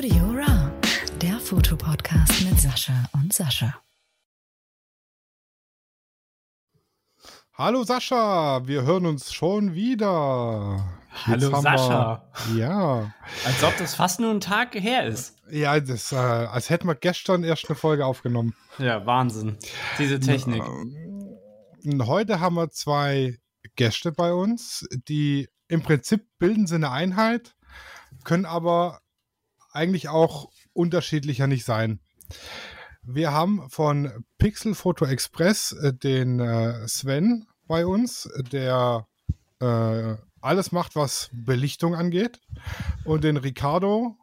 Studio Ra, der Fotopodcast mit Sascha und Sascha. Hallo Sascha, wir hören uns schon wieder. Hallo Sascha. Ja. Als ob das fast nur ein Tag her ist. Ja, das, als hätten wir gestern erst eine Folge aufgenommen. Ja, Wahnsinn, diese Technik. Heute haben wir zwei Gäste bei uns, die im Prinzip bilden sie eine Einheit, können aber eigentlich auch unterschiedlicher nicht sein. Wir haben von Pixel Foto Express den Sven bei uns, der alles macht, was Belichtung angeht, und den Ricardo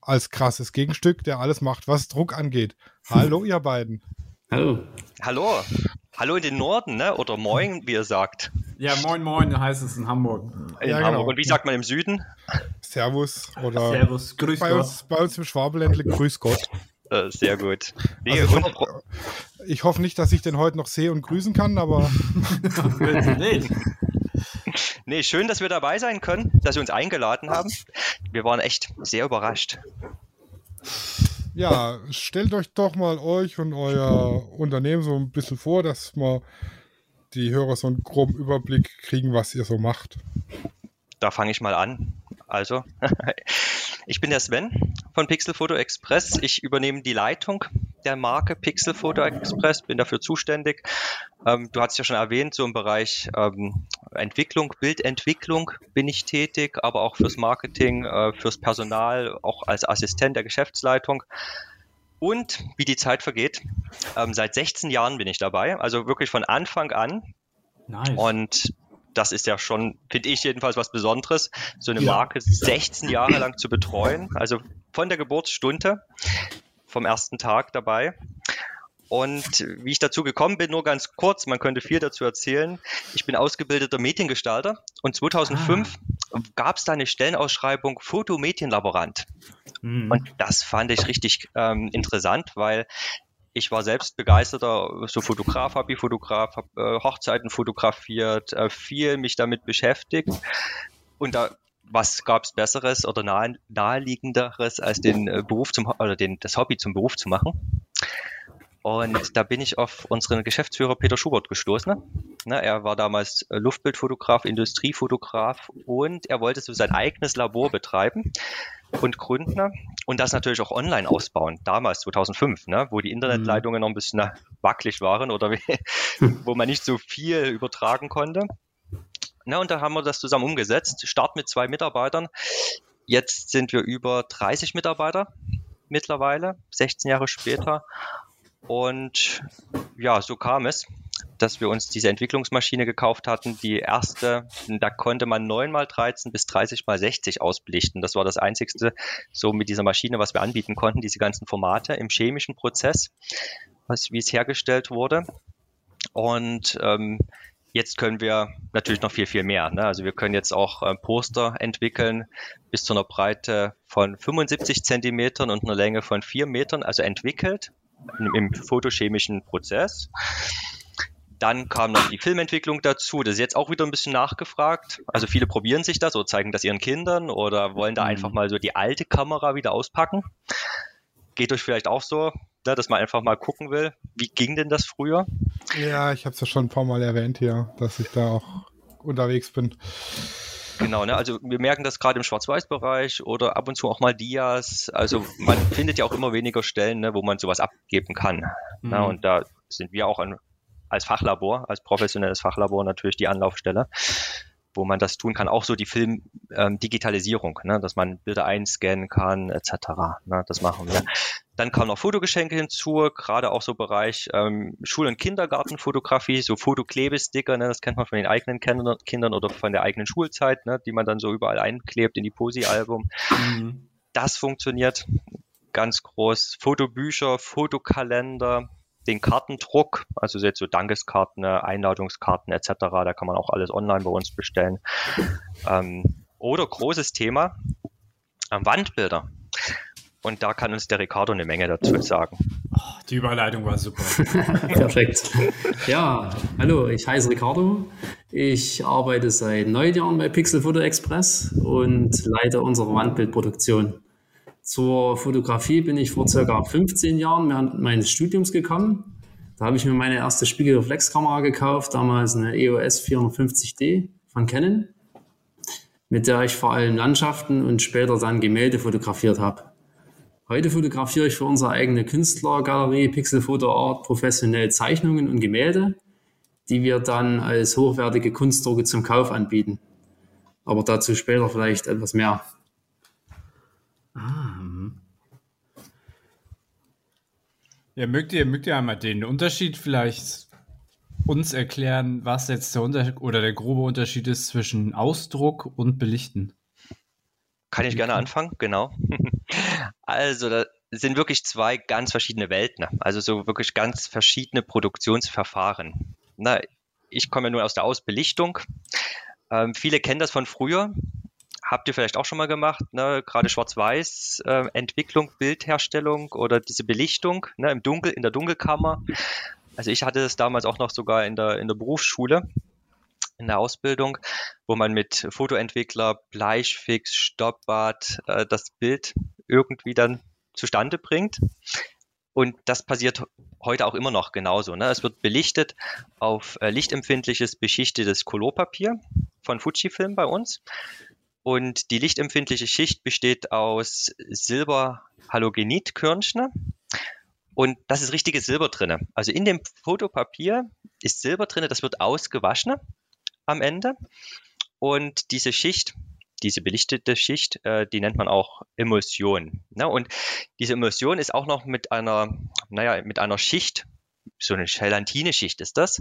als krasses Gegenstück, der alles macht, was Druck angeht. Hallo ihr beiden. Hallo. Hallo. Hallo in den Norden, ne? Oder moin, wie ihr sagt. Ja, moin, moin heißt es in Hamburg. Ja, Hamburg. Genau. Und wie sagt man im Süden? Servus oder Servus, grüß Gott. Bei uns im Schwabenländle, grüß Gott. Sehr gut. Nee, also ich hoffe nicht, dass ich den heute noch sehe und grüßen kann, aber... Nee, schön, dass wir dabei sein können, dass wir uns eingeladen haben. Wir waren echt sehr überrascht. Ja, stellt euch doch mal euch und euer Unternehmen so ein bisschen vor, dass wir die Hörer so einen groben Überblick kriegen, was ihr so macht. Da fange ich mal an. Also, ich bin der Sven von Pixel Foto Express. Ich übernehme die Leitung der Marke Pixel Foto Express, bin dafür zuständig. Du hast ja schon erwähnt, so im Bereich Entwicklung, Bildentwicklung bin ich tätig, aber auch fürs Marketing, fürs Personal, auch als Assistent der Geschäftsleitung. Und wie die Zeit vergeht, seit 16 Jahren bin ich dabei, also wirklich von Anfang an. Nice. Und das ist ja schon, finde ich jedenfalls, was Besonderes, so eine Marke 16 Jahre lang zu betreuen, also von der Geburtsstunde, vom ersten Tag dabei. Und wie ich dazu gekommen bin, nur ganz kurz, man könnte viel dazu erzählen. Ich bin ausgebildeter Mediengestalter und 2005 gab es da eine Stellenausschreibung Fotomedienlaborant. Mhm. Und das fand ich richtig interessant, weil ich war selbst begeisterter so Fotograf, Hobbyfotograf, habe Hochzeiten fotografiert, viel mich damit beschäftigt. Und da, was gab es Besseres oder naheliegenderes, als den Beruf das Hobby zum Beruf zu machen? Und da bin ich auf unseren Geschäftsführer Peter Schubert gestoßen. Ne? Er war damals Luftbildfotograf, Industriefotograf und er wollte so sein eigenes Labor betreiben und gründen und das natürlich auch online ausbauen. Damals 2005, ne? Wo die Internetleitungen noch ein bisschen wackelig waren oder wo man nicht so viel übertragen konnte. Na, und da haben wir das zusammen umgesetzt. Start mit 2 Mitarbeitern. Jetzt sind wir über 30 Mitarbeiter mittlerweile, 16 Jahre später. Und ja, so kam es, dass wir uns diese Entwicklungsmaschine gekauft hatten. Die erste, da konnte man 9x13 bis 30x60 ausbelichten. Das war das Einzigste so mit dieser Maschine, was wir anbieten konnten, diese ganzen Formate im chemischen Prozess, wie es hergestellt wurde. Und jetzt können wir natürlich noch viel, viel mehr. Ne? Also wir können jetzt auch Poster entwickeln bis zu einer Breite von 75 Zentimetern und einer Länge von 4 Metern, also entwickelt. Im photochemischen Prozess. Dann kam noch die Filmentwicklung dazu. Das ist jetzt auch wieder ein bisschen nachgefragt. Also viele probieren sich das oder zeigen das ihren Kindern oder wollen da einfach mal so die alte Kamera wieder auspacken. Geht euch vielleicht auch so, ne, dass man einfach mal gucken will, wie ging denn das früher? Ja, ich habe es ja schon ein paar Mal erwähnt hier, dass ich da auch unterwegs bin. Genau, ne? Also wir merken das gerade im Schwarz-Weiß-Bereich oder ab und zu auch mal Dias. Also man findet ja auch immer weniger Stellen, ne, wo man sowas abgeben kann. Mhm. Ne? Und da sind wir auch als Fachlabor, als professionelles Fachlabor natürlich die Anlaufstelle, wo man das tun kann. Auch so die Film-Digitalisierung, ne? Dass man Bilder einscannen kann etc. Ne? Das machen wir. Dann kamen noch Fotogeschenke hinzu, gerade auch so Bereich Schul- und Kindergartenfotografie, so Fotoklebesticker, ne, das kennt man von den eigenen Kindern oder von der eigenen Schulzeit, ne, die man dann so überall einklebt in die Posi-Album. Mhm. Das funktioniert ganz groß. Fotobücher, Fotokalender, den Kartendruck, also jetzt so Dankeskarten, Einladungskarten etc., da kann man auch alles online bei uns bestellen. Oder großes Thema, Wandbilder. Und da kann uns der Ricardo eine Menge dazu sagen. Oh, die Überleitung war super. Perfekt. Ja, hallo, ich heiße Ricardo. Ich arbeite seit 9 Jahren bei Pixel Photo Express und leite unsere Wandbildproduktion. Zur Fotografie bin ich vor ca. 15 Jahren während meines Studiums gekommen. Da habe ich mir meine erste Spiegelreflexkamera gekauft, damals eine EOS 450D von Canon, mit der ich vor allem Landschaften und später dann Gemälde fotografiert habe. Heute fotografiere ich für unsere eigene Künstlergalerie Pixel-Foto-Art professionell Zeichnungen und Gemälde, die wir dann als hochwertige Kunstdrucke zum Kauf anbieten. Aber dazu später vielleicht etwas mehr. Ja, mögt ihr einmal den Unterschied vielleicht uns erklären, was jetzt der Unterschied oder der grobe Unterschied ist zwischen Ausdruck und Belichten? Kann ich gerne anfangen, genau. Also da sind wirklich zwei ganz verschiedene Welten, also so wirklich ganz verschiedene Produktionsverfahren. Na, ich komme ja nur aus der Ausbelichtung. Viele kennen das von früher, habt ihr vielleicht auch schon mal gemacht, ne? Gerade Schwarz-Weiß, Entwicklung, Bildherstellung oder diese Belichtung, ne? Im Dunkel, in der Dunkelkammer. Also ich hatte das damals auch noch sogar in der Berufsschule, in der Ausbildung, wo man mit Fotoentwickler, Bleichfix, Stoppbad das Bild irgendwie dann zustande bringt. Und das passiert heute auch immer noch genauso, ne? Es wird belichtet auf lichtempfindliches, beschichtetes Colorpapier von Fujifilm bei uns. Und die lichtempfindliche Schicht besteht aus Silber-Halogenit-Körnchen. Und das ist richtiges Silber drin. Also in dem Fotopapier ist Silber drin, das wird ausgewaschen am Ende. Und diese Schicht, diese belichtete Schicht, die nennt man auch Emulsion. Ne? Und diese Emulsion ist auch noch mit einer, Schicht, so eine Gelatine-Schicht ist das,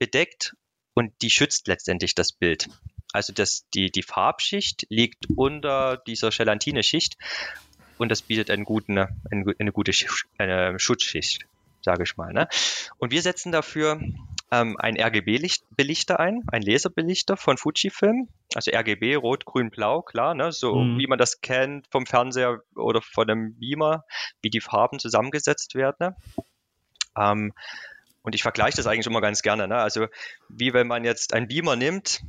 bedeckt. Und die schützt letztendlich das Bild. Also die Farbschicht liegt unter dieser Gelatine-Schicht und das bietet eine gute Schutzschicht, sage ich mal. Ne? Und wir setzen dafür einen RGB-Belichter ein, einen Laserbelichter von Fujifilm. Also RGB, Rot, Grün, Blau, klar, ne? So wie man das kennt vom Fernseher oder von einem Beamer, wie die Farben zusammengesetzt werden. Ne? Und ich vergleiche das eigentlich immer ganz gerne. Ne? Also wie wenn man jetzt einen Beamer nimmt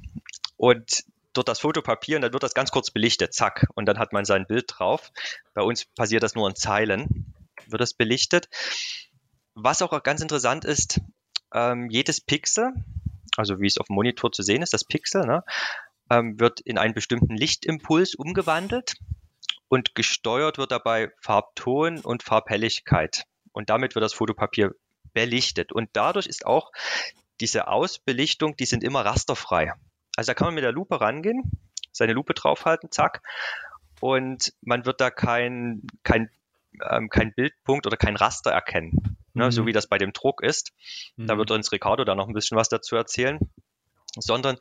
und dort das Fotopapier und dann wird das ganz kurz belichtet, zack. Und dann hat man sein Bild drauf. Bei uns passiert das nur in Zeilen, wird das belichtet. Was auch ganz interessant ist, jedes Pixel, also wie es auf dem Monitor zu sehen ist, das Pixel, ne, wird in einen bestimmten Lichtimpuls umgewandelt und gesteuert wird dabei Farbton und Farbhelligkeit. Und damit wird das Fotopapier belichtet. Und dadurch ist auch diese Ausbelichtung, die sind immer rasterfrei. Also da kann man mit der Lupe rangehen, seine Lupe draufhalten, zack, und man wird da kein Bildpunkt oder kein Raster erkennen, ne? So wie das bei dem Druck ist. Da wird uns Ricardo da noch ein bisschen was dazu erzählen, sondern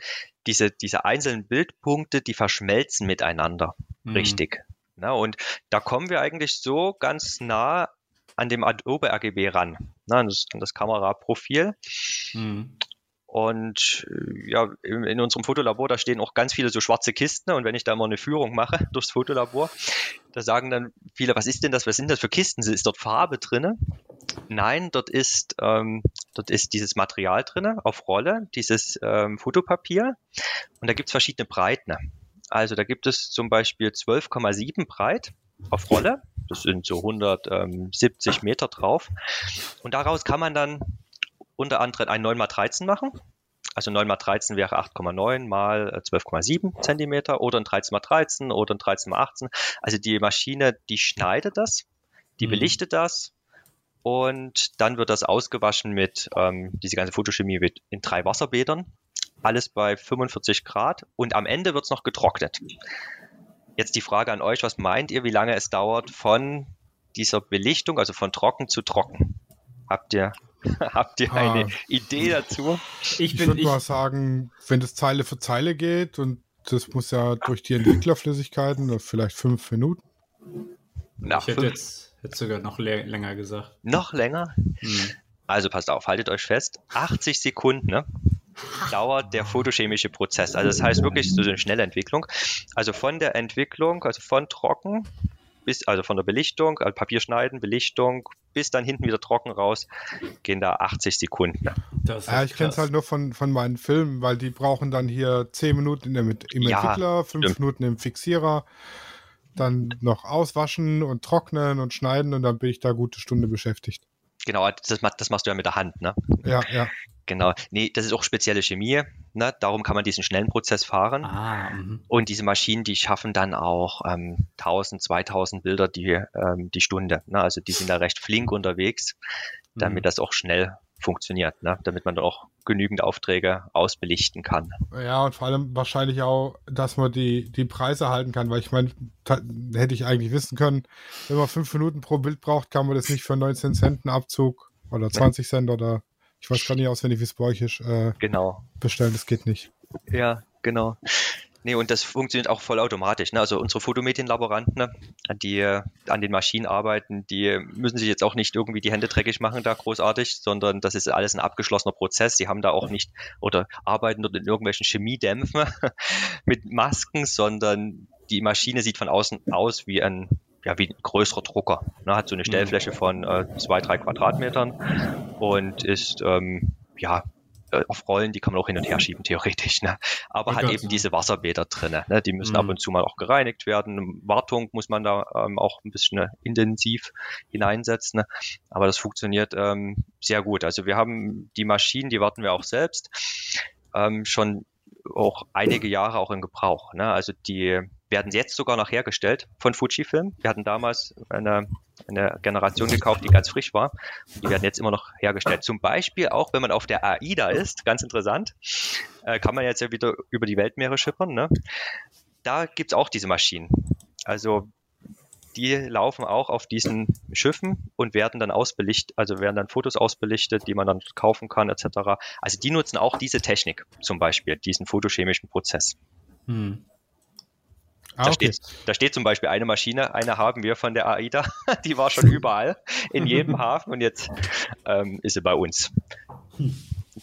diese einzelnen Bildpunkte, die verschmelzen miteinander, richtig. Ne? Und da kommen wir eigentlich so ganz nah an dem Adobe RGB ran, ne? Das Kameraprofil. Und ja, in unserem Fotolabor, da stehen auch ganz viele so schwarze Kisten. Und wenn ich da mal eine Führung mache durchs Fotolabor, da sagen dann viele, was ist denn das? Was sind das für Kisten? Ist dort Farbe drin? Nein, dort ist dieses Material drin, auf Rolle, dieses Fotopapier. Und da gibt es verschiedene Breiten. Also da gibt es zum Beispiel 12,7 breit auf Rolle. Das sind so 170 Meter drauf. Und daraus kann man dann unter anderem ein 9x13 machen. Also 9x13 wäre 8,9 mal 12,7 Zentimeter oder ein 13x13 oder ein 13x18. Also die Maschine, die schneidet das, die belichtet das und dann wird das ausgewaschen mit, diese ganze Fotochemie wird in 3 Wasserbädern. Alles bei 45 Grad und am Ende wird es noch getrocknet. Jetzt die Frage an euch, was meint ihr, wie lange es dauert von dieser Belichtung, also von trocken zu trocken? Habt ihr eine Idee dazu? Ich würde mal sagen, wenn das Zeile für Zeile geht und das muss ja durch die Entwicklerflüssigkeiten, vielleicht 5 Minuten. Na, ich hätte sogar noch länger gesagt. Noch länger? Also passt auf, haltet euch fest. 80 Sekunden, ne, dauert der photochemische Prozess. Also das heißt wirklich so eine schnelle Entwicklung. Also von der Entwicklung, also von trocken, also von der Belichtung, also Papier schneiden, Belichtung, bis dann hinten wieder trocken raus, gehen da 80 Sekunden. Das ist ich kenne es halt nur von meinen Filmen, weil die brauchen dann hier 10 Minuten im Entwickler, 5 Minuten im Fixierer. dann noch auswaschen und trocknen und schneiden und dann bin ich da gute Stunde beschäftigt. Genau, das machst du ja mit der Hand, ne? Ja, ja. Genau. Nee, das ist auch spezielle Chemie, ne? Darum kann man diesen schnellen Prozess fahren. Und diese Maschinen, die schaffen dann auch 1000, 2000 Bilder die Stunde, ne? Also die sind da recht flink unterwegs, damit das auch schnell funktioniert, ne? Damit man da auch genügend Aufträge ausbelichten kann. Ja, und vor allem wahrscheinlich auch, dass man die Preise halten kann, weil ich meine, hätte ich eigentlich wissen können, wenn man 5 Minuten pro Bild braucht, kann man das nicht für 19 Cent einen Abzug oder 20 Cent oder ich weiß gar nicht auswendig, wie es bei euch ist, bestellen, das geht nicht. Ja, genau. Nee, und das funktioniert auch vollautomatisch, ne? Also unsere Fotomedienlaboranten, ne, die an den Maschinen arbeiten, die müssen sich jetzt auch nicht irgendwie die Hände dreckig machen da großartig, sondern das ist alles ein abgeschlossener Prozess. Die haben da auch nicht oder arbeiten dort in irgendwelchen Chemiedämpfen mit Masken, sondern die Maschine sieht von außen aus wie ein größerer Drucker, ne? Hat so eine Stellfläche von 2-3 Quadratmetern und ist auf Rollen, die kann man auch hin und her schieben, theoretisch, ne? Aber hat eben diese Wasserbäder drin, ne? Die müssen ab und zu mal auch gereinigt werden. Wartung muss man da auch ein bisschen intensiv hineinsetzen, ne? Aber das funktioniert sehr gut. Also wir haben die Maschinen, die warten wir auch selbst, schon auch einige Jahre auch in Gebrauch, ne? Also die werden jetzt sogar noch hergestellt von Fujifilm. Wir hatten damals eine Generation gekauft, die ganz frisch war. Die werden jetzt immer noch hergestellt. Zum Beispiel auch, wenn man auf der AIDA ist, ganz interessant, kann man jetzt ja wieder über die Weltmeere schippern, ne? Da gibt es auch diese Maschinen. Also die laufen auch auf diesen Schiffen und werden dann Fotos ausbelichtet, die man dann kaufen kann, etc. Also die nutzen auch diese Technik zum Beispiel, diesen photochemischen Prozess. Da steht zum Beispiel eine Maschine, eine haben wir von der AIDA, die war schon überall, in jedem Hafen und jetzt ist sie bei uns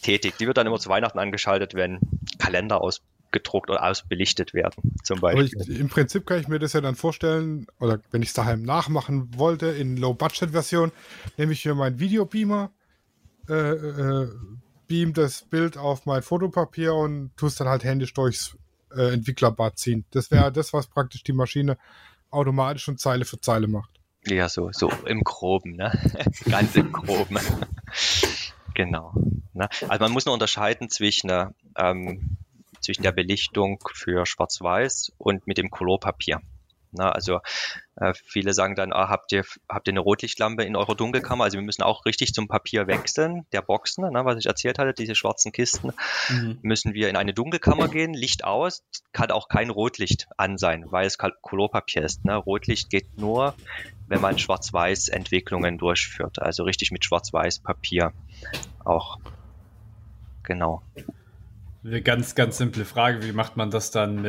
tätig. Die wird dann immer zu Weihnachten angeschaltet, wenn Kalender ausgedruckt oder ausbelichtet werden, zum Beispiel. Im Prinzip kann ich mir das ja dann vorstellen, oder wenn ich es daheim nachmachen wollte, in Low-Budget-Version, nehme ich mir meinen Videobeamer, beam das Bild auf mein Fotopapier und tue es dann halt händisch durchs Entwicklerbad ziehen. Das wäre das, was praktisch die Maschine automatisch schon Zeile für Zeile macht. Ja, so im Groben, ne? Ganz im Groben. Genau. Ne? Also man muss noch unterscheiden zwischen der Belichtung für Schwarz-Weiß und mit dem Colorpapier. Ne? Also viele sagen dann, habt ihr eine Rotlichtlampe in eurer Dunkelkammer? Also wir müssen auch richtig zum Papier wechseln, der Boxen, ne, was ich erzählt hatte, diese schwarzen Kisten, müssen wir in eine Dunkelkammer gehen, Licht aus, kann auch kein Rotlicht an sein, weil es Colorpapier ist, ne? Rotlicht geht nur, wenn man Schwarz-Weiß-Entwicklungen durchführt, also richtig mit Schwarz-Weiß-Papier auch. Genau. Eine ganz, ganz simple Frage, wie macht man das dann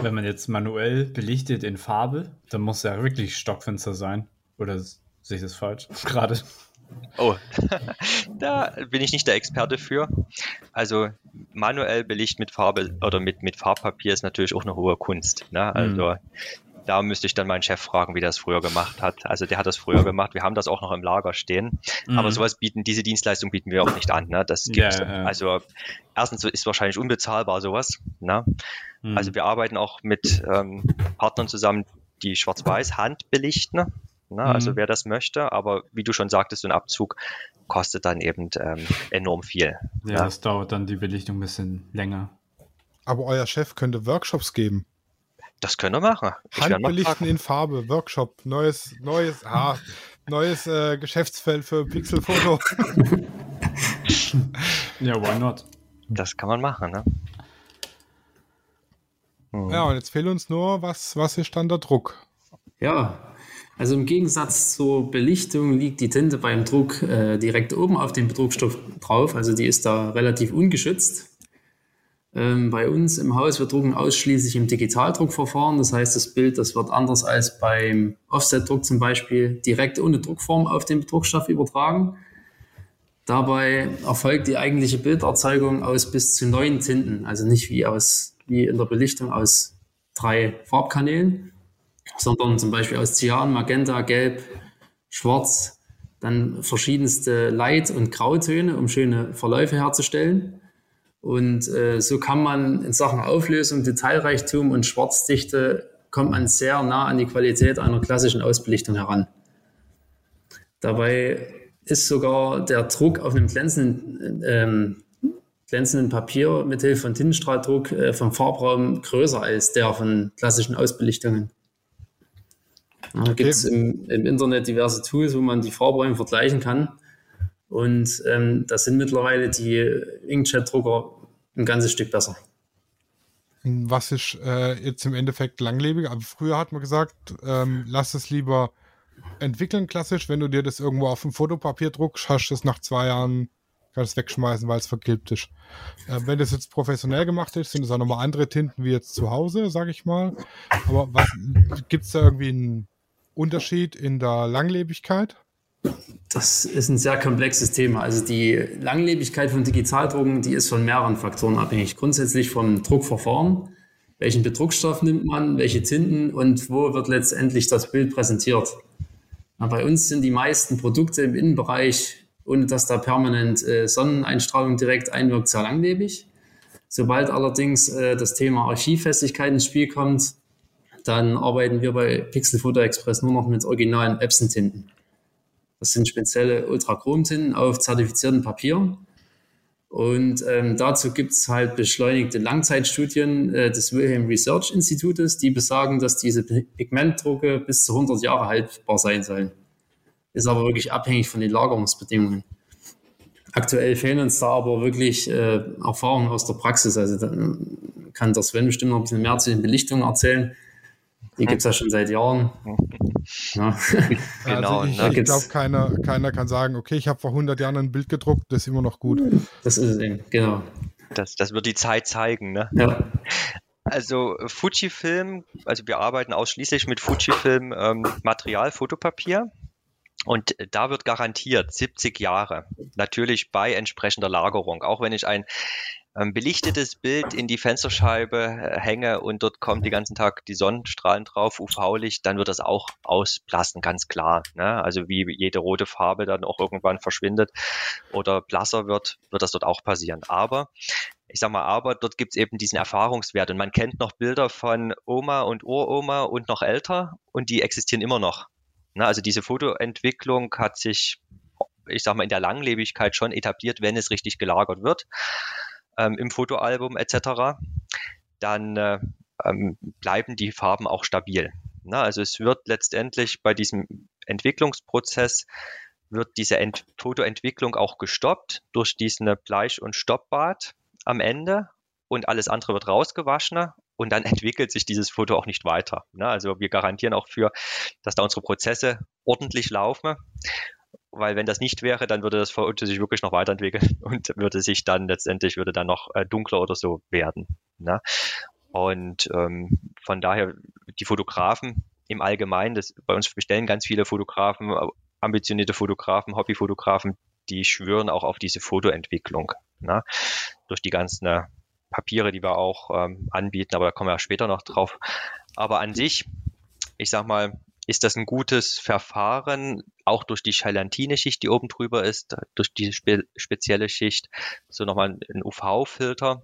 wenn man jetzt manuell belichtet in Farbe, dann muss ja wirklich Stockfinster sein. Oder sehe ich das falsch gerade? Oh, da bin ich nicht der Experte für. Also manuell belichtet mit Farbe oder mit Farbpapier ist natürlich auch eine hohe Kunst, ne? Also da müsste ich dann meinen Chef fragen, wie der das früher gemacht hat. Also der hat das früher gemacht. Wir haben das auch noch im Lager stehen. Aber diese Dienstleistung bieten wir auch nicht an, ne? Das gibt's. Ja. Also erstens ist wahrscheinlich unbezahlbar sowas, ne? Also wir arbeiten auch mit Partnern zusammen, die schwarz-weiß handbelichten, ne? Also wer das möchte. Aber wie du schon sagtest, so ein Abzug kostet dann eben enorm viel. Ja, ne? Das dauert dann die Belichtung ein bisschen länger. Aber euer Chef könnte Workshops geben. Das können wir machen. Handbelichten in Farbe, Workshop, neues Geschäftsfeld für Pixel-Foto. Ja, why not? Das kann man machen, ne? Ja, und jetzt fehlt uns nur, was ist dann der Druck? Ja, also im Gegensatz zur Belichtung liegt die Tinte beim Druck direkt oben auf dem Druckstoff drauf, also die ist da relativ ungeschützt. Bei uns im Haus, wir drucken ausschließlich im Digitaldruckverfahren. Das heißt, das Bild, das wird anders als beim Offset-Druck zum Beispiel direkt ohne Druckform auf den Druckstoff übertragen. Dabei erfolgt die eigentliche Bilderzeugung aus bis zu 9 Tinten, also nicht wie in der Belichtung aus 3 Farbkanälen, sondern zum Beispiel aus Cyan, Magenta, Gelb, Schwarz, dann verschiedenste Light- und Grautöne, um schöne Verläufe herzustellen. Und so kann man in Sachen Auflösung, Detailreichtum und Schwarzdichte kommt man sehr nah an die Qualität einer klassischen Ausbelichtung heran. Dabei ist sogar der Druck auf einem glänzenden Papier mithilfe von Tintenstrahldruck vom Farbraum größer als der von klassischen Ausbelichtungen. Da gibt es im Internet diverse Tools, wo man die Farbräume vergleichen kann. Und da sind mittlerweile die Inkjet-Drucker ein ganzes Stück besser. Was ist jetzt im Endeffekt langlebiger? Aber früher hat man gesagt, lass es lieber entwickeln klassisch. Wenn du dir das irgendwo auf dem Fotopapier druckst, hast du es nach 2 Jahren, kannst es wegschmeißen, weil es vergilbt ist. Wenn das jetzt professionell gemacht ist, sind es auch nochmal andere Tinten wie jetzt zu Hause, sage ich mal. Aber gibt es da irgendwie einen Unterschied in der Langlebigkeit? Das ist ein sehr komplexes Thema. Also die Langlebigkeit von Digitaldrucken, die ist von mehreren Faktoren abhängig. Grundsätzlich vom Druckverfahren, welchen Bedruckstoff nimmt man, welche Tinten und wo wird letztendlich das Bild präsentiert. Aber bei uns sind die meisten Produkte im Innenbereich, ohne dass da permanent Sonneneinstrahlung direkt einwirkt, sehr langlebig. Sobald allerdings das Thema Archivfestigkeit ins Spiel kommt, dann arbeiten wir bei Pixel Photo Express nur noch mit originalen Epson-Tinten. Das sind spezielle Ultrachrom-Tinten auf zertifiziertem Papier. Und dazu gibt es halt beschleunigte Langzeitstudien des Wilhelm Research Institutes, die besagen, dass diese Pigmentdrucke bis zu 100 Jahre haltbar sein sollen. Ist aber wirklich abhängig von den Lagerungsbedingungen. Aktuell fehlen uns da aber wirklich Erfahrungen aus der Praxis. Also dann kann der Sven bestimmt noch ein bisschen mehr zu den Belichtungen erzählen. Die gibt es ja schon seit Jahren. Ja. Genau, also ich glaube, keiner kann sagen, okay, ich habe vor 100 Jahren ein Bild gedruckt, das ist immer noch gut. Das ist es eben, genau. Das wird die Zeit zeigen, ne? Ja. Also Fujifilm, also wir arbeiten ausschließlich mit Fujifilm Material, Fotopapier. Und da wird garantiert 70 Jahre, natürlich bei entsprechender Lagerung. Auch wenn ich ein belichtetes Bild in die Fensterscheibe hänge und dort kommt den ganzen Tag die Sonnenstrahlen drauf, UV-Licht, dann wird das auch ausblassen, ganz klar, ne? Also wie jede rote Farbe dann auch irgendwann verschwindet oder blasser wird, wird das dort auch passieren. Aber dort gibt es eben diesen Erfahrungswert und man kennt noch Bilder von Oma und Uroma und noch älter und die existieren immer noch. Also diese Fotoentwicklung hat sich, in der Langlebigkeit schon etabliert, wenn es richtig gelagert wird, im Fotoalbum etc., dann bleiben die Farben auch stabil. Also es wird letztendlich bei diesem Entwicklungsprozess, wird diese Fotoentwicklung auch gestoppt durch diesen Bleich- und Stoppbad am Ende und alles andere wird rausgewaschen. Und dann entwickelt sich dieses Foto auch nicht weiter. Also wir garantieren auch dass da unsere Prozesse ordentlich laufen, weil wenn das nicht wäre, dann würde das Foto sich wirklich noch weiterentwickeln und würde sich dann letztendlich noch dunkler oder so werden. Und von daher die Fotografen im Allgemeinen, bei uns bestellen ganz viele Fotografen, ambitionierte Fotografen, Hobbyfotografen, die schwören auch auf diese Fotoentwicklung. Durch die ganzen Papiere, die wir auch anbieten, aber da kommen wir ja später noch drauf. Aber an sich, ist das ein gutes Verfahren, auch durch die Gelatine-Schicht, die oben drüber ist, durch diese spezielle Schicht, so nochmal ein UV-Filter.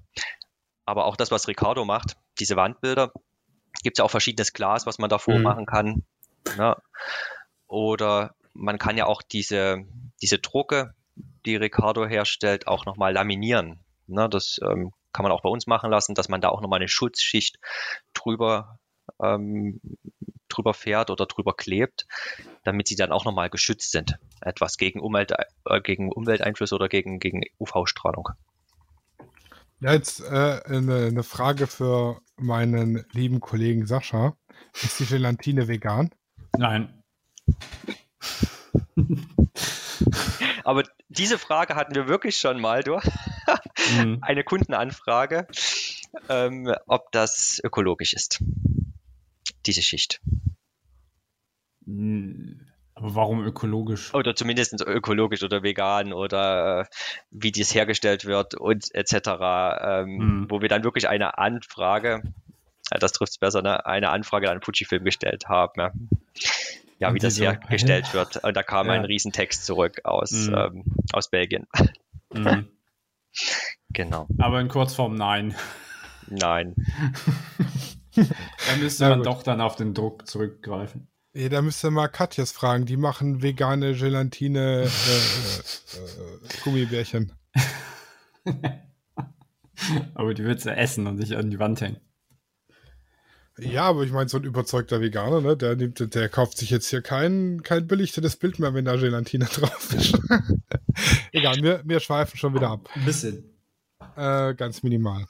Aber auch das, was Ricardo macht, diese Wandbilder, gibt es ja auch verschiedenes Glas, was man davor machen kann. Ne? Oder man kann ja auch diese Drucke, die Ricardo herstellt, auch nochmal laminieren. Ne? Das kann man auch bei uns machen lassen, dass man da auch nochmal eine Schutzschicht drüber fährt oder drüber klebt, damit sie dann auch nochmal geschützt sind. Etwas gegen Umwelteinflüsse oder gegen UV-Strahlung. Ja, jetzt eine Frage für meinen lieben Kollegen Sascha. Ist die Gelatine vegan? Nein. Aber diese Frage hatten wir wirklich schon mal, du. Eine Kundenanfrage, ob das ökologisch ist, diese Schicht. Aber warum ökologisch? Oder zumindest ökologisch oder vegan oder wie dies hergestellt wird und etc. Wo wir dann wirklich eine Anfrage, das trifft es besser, ne? Eine Anfrage an Fujifilm gestellt haben. Ja. Ja, wie das hergestellt wird. Und da kam ein Riesentext zurück aus Belgien. Genau. Aber in Kurzform nein. Da müsste man doch dann auf den Druck zurückgreifen. Ja, da müsste mal Katjes fragen. Die machen vegane Gelatine Gummibärchen. Aber die würdest du essen und nicht an die Wand hängen. Ja, aber ich meine, so ein überzeugter Veganer, ne, der kauft sich jetzt hier kein belichtetes Bild mehr, wenn da Gelatine drauf ist. Egal, wir schweifen schon wieder ab. Ein bisschen. Ganz minimal.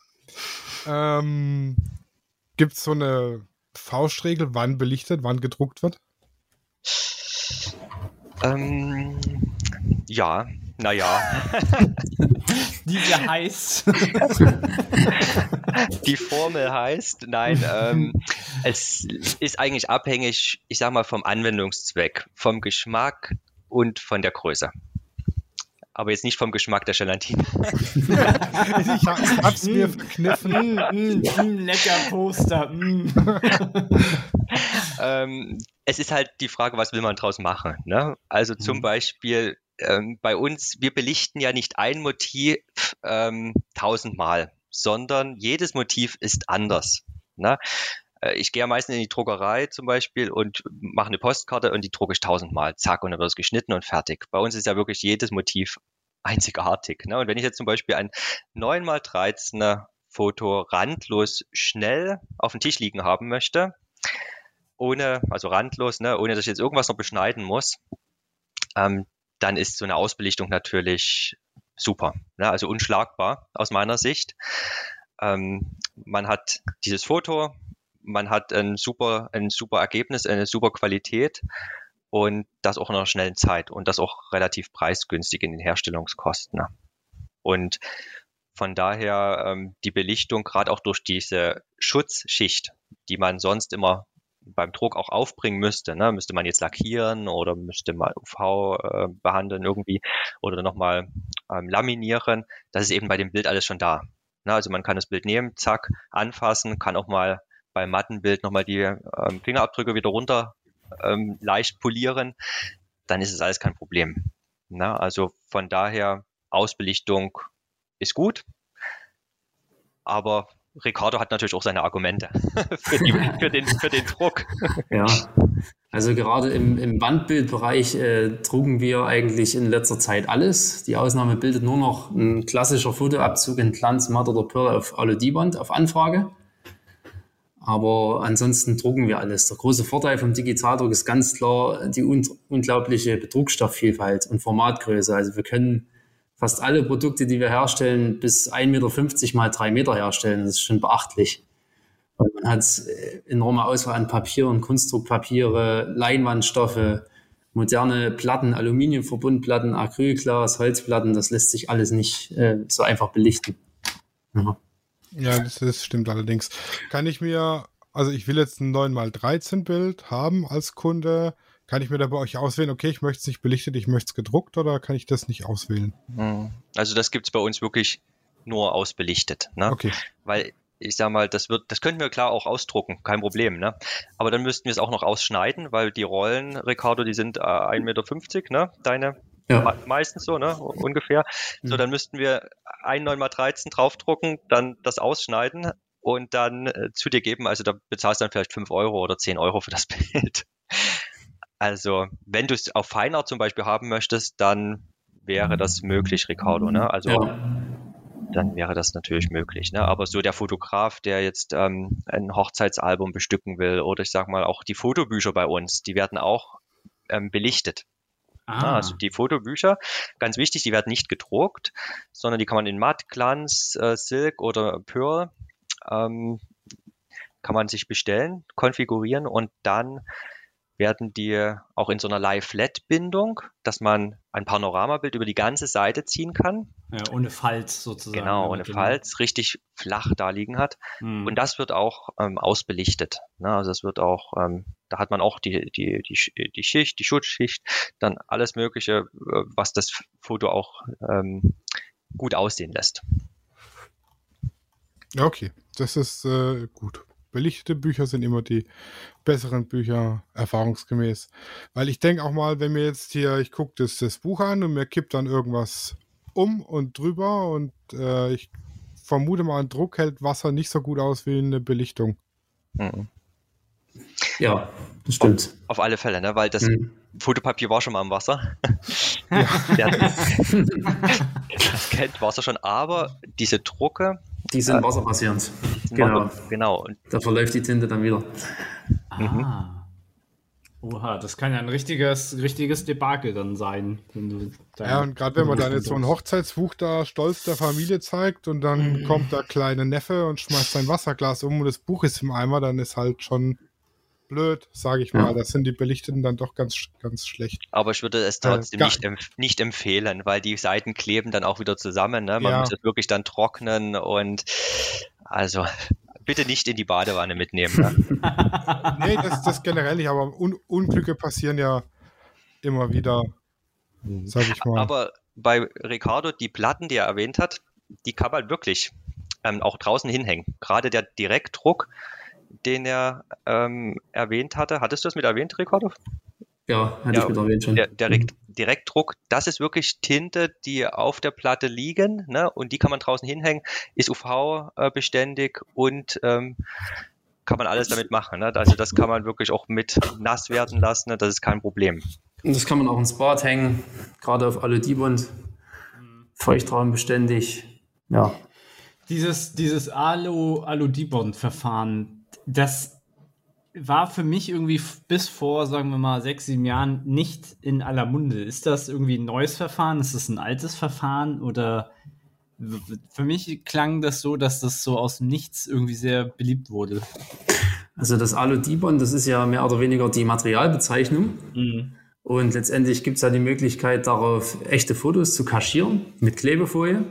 Gibt es so eine Faustregel, wann belichtet, wann gedruckt wird? Ja, naja. Die heißt. Die Formel heißt, nein, es ist eigentlich abhängig, ich sag mal, vom Anwendungszweck, vom Geschmack und von der Größe. Aber jetzt nicht vom Geschmack der Gelatine. Ich hab's mir verkniffen. Lecker Poster. Es ist halt die Frage, was will man draus machen, ne? Also zum Beispiel bei uns, wir belichten ja nicht ein Motiv tausendmal, sondern jedes Motiv ist anders, ne? Ich gehe ja meistens in die Druckerei zum Beispiel und mache eine Postkarte und die drucke ich tausendmal, zack, und dann wird es geschnitten und fertig. Bei uns ist ja wirklich jedes Motiv einzigartig, ne? Und wenn ich jetzt zum Beispiel ein 9x13er Foto randlos schnell auf dem Tisch liegen haben möchte, randlos, ne, ohne dass ich jetzt irgendwas noch beschneiden muss, dann ist so eine Ausbelichtung natürlich super, ne? Also unschlagbar aus meiner Sicht. Man hat dieses Foto, man hat ein super Ergebnis, eine super Qualität und das auch in einer schnellen Zeit und das auch relativ preisgünstig in den Herstellungskosten. Und von daher die Belichtung, gerade auch durch diese Schutzschicht, die man sonst immer beim Druck auch aufbringen müsste, ne? Müsste man jetzt lackieren oder müsste man UV behandeln irgendwie oder nochmal laminieren, das ist eben bei dem Bild alles schon da, ne? Also man kann das Bild nehmen, zack, anfassen, kann auch mal beim Mattenbild nochmal die Fingerabdrücke wieder runter leicht polieren, dann ist es alles kein Problem. Na, also von daher, Ausbelichtung ist gut, aber Ricardo hat natürlich auch seine Argumente für den Druck. Ja, also gerade im Wandbildbereich drucken wir eigentlich in letzter Zeit alles. Die Ausnahme bildet nur noch ein klassischer Fotoabzug in Glanz, Matt oder Pearl auf Alu-Dibond auf Anfrage. Aber ansonsten drucken wir alles. Der große Vorteil vom Digitaldruck ist ganz klar die unglaubliche Bedruckstoffvielfalt und Formatgröße. Also wir können fast alle Produkte, die wir herstellen, bis 1,50 m x 3 m herstellen. Das ist schon beachtlich. Und man hat enorme Auswahl an Papieren, Kunstdruckpapiere, Leinwandstoffe, moderne Platten, Aluminiumverbundplatten, Acrylglas, Holzplatten. Das lässt sich alles nicht so einfach belichten. Ja. Ja, das stimmt allerdings. Kann ich mir, also ich will jetzt ein 9x13 Bild haben als Kunde, kann ich mir da bei euch auswählen, okay, ich möchte es nicht belichtet, ich möchte es gedruckt, oder kann ich das nicht auswählen? Also das gibt es bei uns wirklich nur ausbelichtet, ne? Okay. Weil ich sag mal, das könnten wir klar auch ausdrucken, kein Problem, ne? Aber dann müssten wir es auch noch ausschneiden, weil die Rollen, Ricardo, die sind 1,50 m, ne? Deine... Ja. Meistens so, ne? Ungefähr. So, dann müssten wir ein 9x13 draufdrucken, dann das ausschneiden und dann zu dir geben. Also da bezahlst du dann vielleicht 5 Euro oder 10 Euro für das Bild. Also wenn du es auf Feinart zum Beispiel haben möchtest, dann wäre das möglich, Ricardo, ne? Also ja. Dann wäre das natürlich möglich, ne? Aber so der Fotograf, der jetzt ein Hochzeitsalbum bestücken will, oder ich sag mal auch die Fotobücher bei uns, die werden auch belichtet. Ah. Also die Fotobücher, ganz wichtig, die werden nicht gedruckt, sondern die kann man in Matt, Glanz, Silk oder Pearl, kann man sich bestellen, konfigurieren und dann werden die auch in so einer Lie-Flat-Bindung, dass man ein Panoramabild über die ganze Seite ziehen kann. Ja, ohne Falz sozusagen. Genau, ohne Falz, richtig flach da liegen hat. Hm. Und das wird auch ausbelichtet, ne? Also das wird auch, da hat man auch die Schicht, die Schutzschicht, dann alles Mögliche, was das Foto auch gut aussehen lässt. Okay, das ist gut. Belichtete Bücher sind immer die besseren Bücher, erfahrungsgemäß. Weil ich denke auch mal, wenn mir jetzt hier, ich gucke das Buch an und mir kippt dann irgendwas um und drüber und ich vermute mal, ein Druck hält Wasser nicht so gut aus wie eine Belichtung. Mhm. Ja, das stimmt. Auf alle Fälle, ne? Weil das Fotopapier war schon mal im Wasser. Ja. Das kennt Wasser schon, aber diese Drucke... Die sind wasserbasierend. Genau. Da verläuft die Tinte dann wieder. Ah. Oha, das kann ja ein richtiges Debakel dann sein. Ja, und gerade wenn man dann jetzt so ein Hochzeitsbuch da stolz der Familie zeigt und dann kommt der kleine Neffe und schmeißt sein Wasserglas um und das Buch ist im Eimer, dann ist halt schon blöd, sage ich mal. Das sind die Belichteten dann doch ganz, ganz schlecht. Aber ich würde es trotzdem nicht empfehlen, weil die Seiten kleben dann auch wieder zusammen. Ne? Man muss es wirklich dann trocknen und also... Bitte nicht in die Badewanne mitnehmen. Ne? Nee, das generell nicht, aber Unglücke passieren ja immer wieder, sag ich mal. Aber bei Ricardo, die Platten, die er erwähnt hat, die kann man wirklich auch draußen hinhängen. Gerade der Direktdruck, den er erwähnt hatte. Hattest du das mit erwähnt, Ricardo? Ja, hatte ich mit erwähnt schon. Der Direktdruck, das ist wirklich Tinte, die auf der Platte liegen, ne? Und die kann man draußen hinhängen, ist UV-beständig und kann man alles damit machen. Ne? Also das kann man wirklich auch mit nass werden lassen, ne? Das ist kein Problem. Und das kann man auch ins Bad hängen, gerade auf Alu-Dibond, feuchtraumbeständig. Ja. Dieses Alu-Dibond-Verfahren, das war für mich irgendwie bis vor, sagen wir mal, 6-7 Jahren nicht in aller Munde. Ist das irgendwie ein neues Verfahren? Ist das ein altes Verfahren? Oder für mich klang das so, dass das so aus dem Nichts irgendwie sehr beliebt wurde. Also das Alu-Dibond, das ist ja mehr oder weniger die Materialbezeichnung. Mhm. Und letztendlich gibt es ja die Möglichkeit, darauf echte Fotos zu kaschieren mit Klebefolie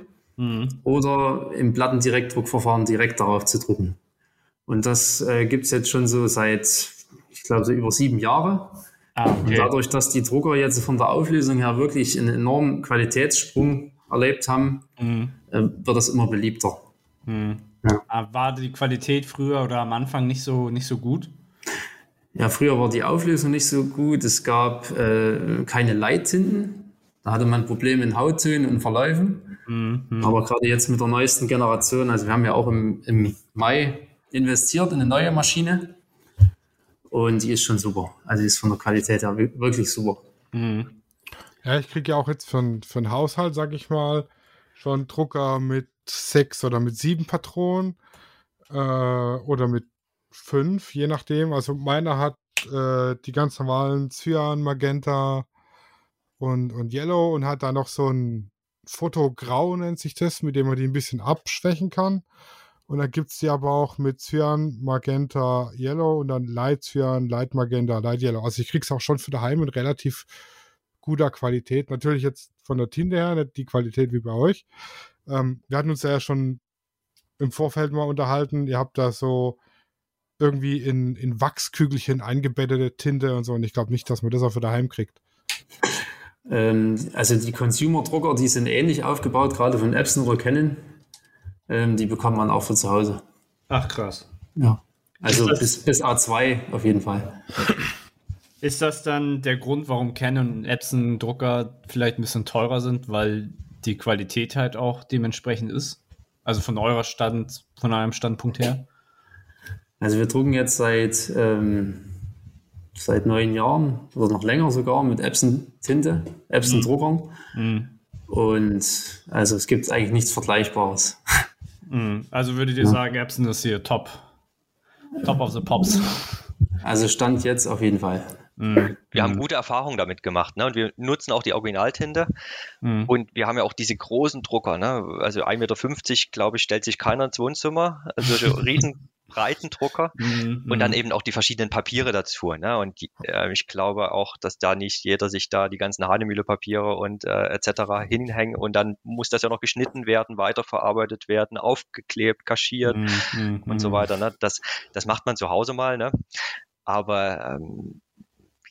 oder im Plattendirektdruckverfahren direkt darauf zu drucken. Und das gibt es jetzt schon so seit, ich glaube, so über 7 Jahre. Ah, okay. Und dadurch, dass die Drucker jetzt von der Auflösung her wirklich einen enormen Qualitätssprung erlebt haben, wird das immer beliebter. Mhm. Ja. War die Qualität früher oder am Anfang nicht so gut? Ja, früher war die Auflösung nicht so gut. Es gab keine Leittinten. Da hatte man Probleme in Hauttönen und Verläufen. Mhm. Aber gerade jetzt mit der neuesten Generation, also wir haben ja auch im Mai investiert in eine neue Maschine und die ist schon super. Also die ist von der Qualität her wirklich super. Mhm. Ja, ich kriege ja auch jetzt für den Haushalt, sage ich mal, schon Drucker mit 6 oder mit 7 Patronen oder mit 5, je nachdem. Also meiner hat die ganz normalen Cyan, Magenta und Yellow und hat da noch so ein Fotograu, nennt sich das, mit dem man die ein bisschen abschwächen kann. Und dann gibt es die aber auch mit Cyan, Magenta, Yellow und dann Light Cyan, Light Magenta, Light Yellow. Also ich kriege es auch schon für daheim in relativ guter Qualität. Natürlich jetzt von der Tinte her, nicht die Qualität wie bei euch. Wir hatten uns ja schon im Vorfeld mal unterhalten. Ihr habt da so irgendwie in Wachskügelchen eingebettete Tinte und so. Und ich glaube nicht, dass man das auch für daheim kriegt. Also die Consumer-Drucker, die sind ähnlich aufgebaut, gerade von Epson oder Canon. Die bekommt man auch für zu Hause. Ach, krass. Ja. Also bis A2 auf jeden Fall. Ist das dann der Grund, warum Canon und Epson Drucker vielleicht ein bisschen teurer sind, weil die Qualität halt auch dementsprechend ist? Also von eurem Standpunkt her? Also wir drucken jetzt seit 9 Jahren oder noch länger sogar mit Epson-Tinte, Epson-Druckern. Mhm. Und also es gibt eigentlich nichts Vergleichbares. Also würdet ihr sagen, Epson ist hier top of the Pops. Also Stand jetzt auf jeden Fall. Wir haben gute Erfahrungen damit gemacht, ne? Und wir nutzen auch die Originaltinte. Und wir haben ja auch diese großen Drucker, ne? Also 1,50 Meter, glaube ich, stellt sich keiner ins Wohnzimmer. Also solche riesen breiten Drucker und dann eben auch die verschiedenen Papiere dazu. Ne? Und ich glaube auch, dass da nicht jeder sich da die ganzen Hahnemühle-Papiere und etc. hinhängen und dann muss das ja noch geschnitten werden, weiterverarbeitet werden, aufgeklebt, kaschiert und so weiter. Ne? Das macht man zu Hause mal, ne? Aber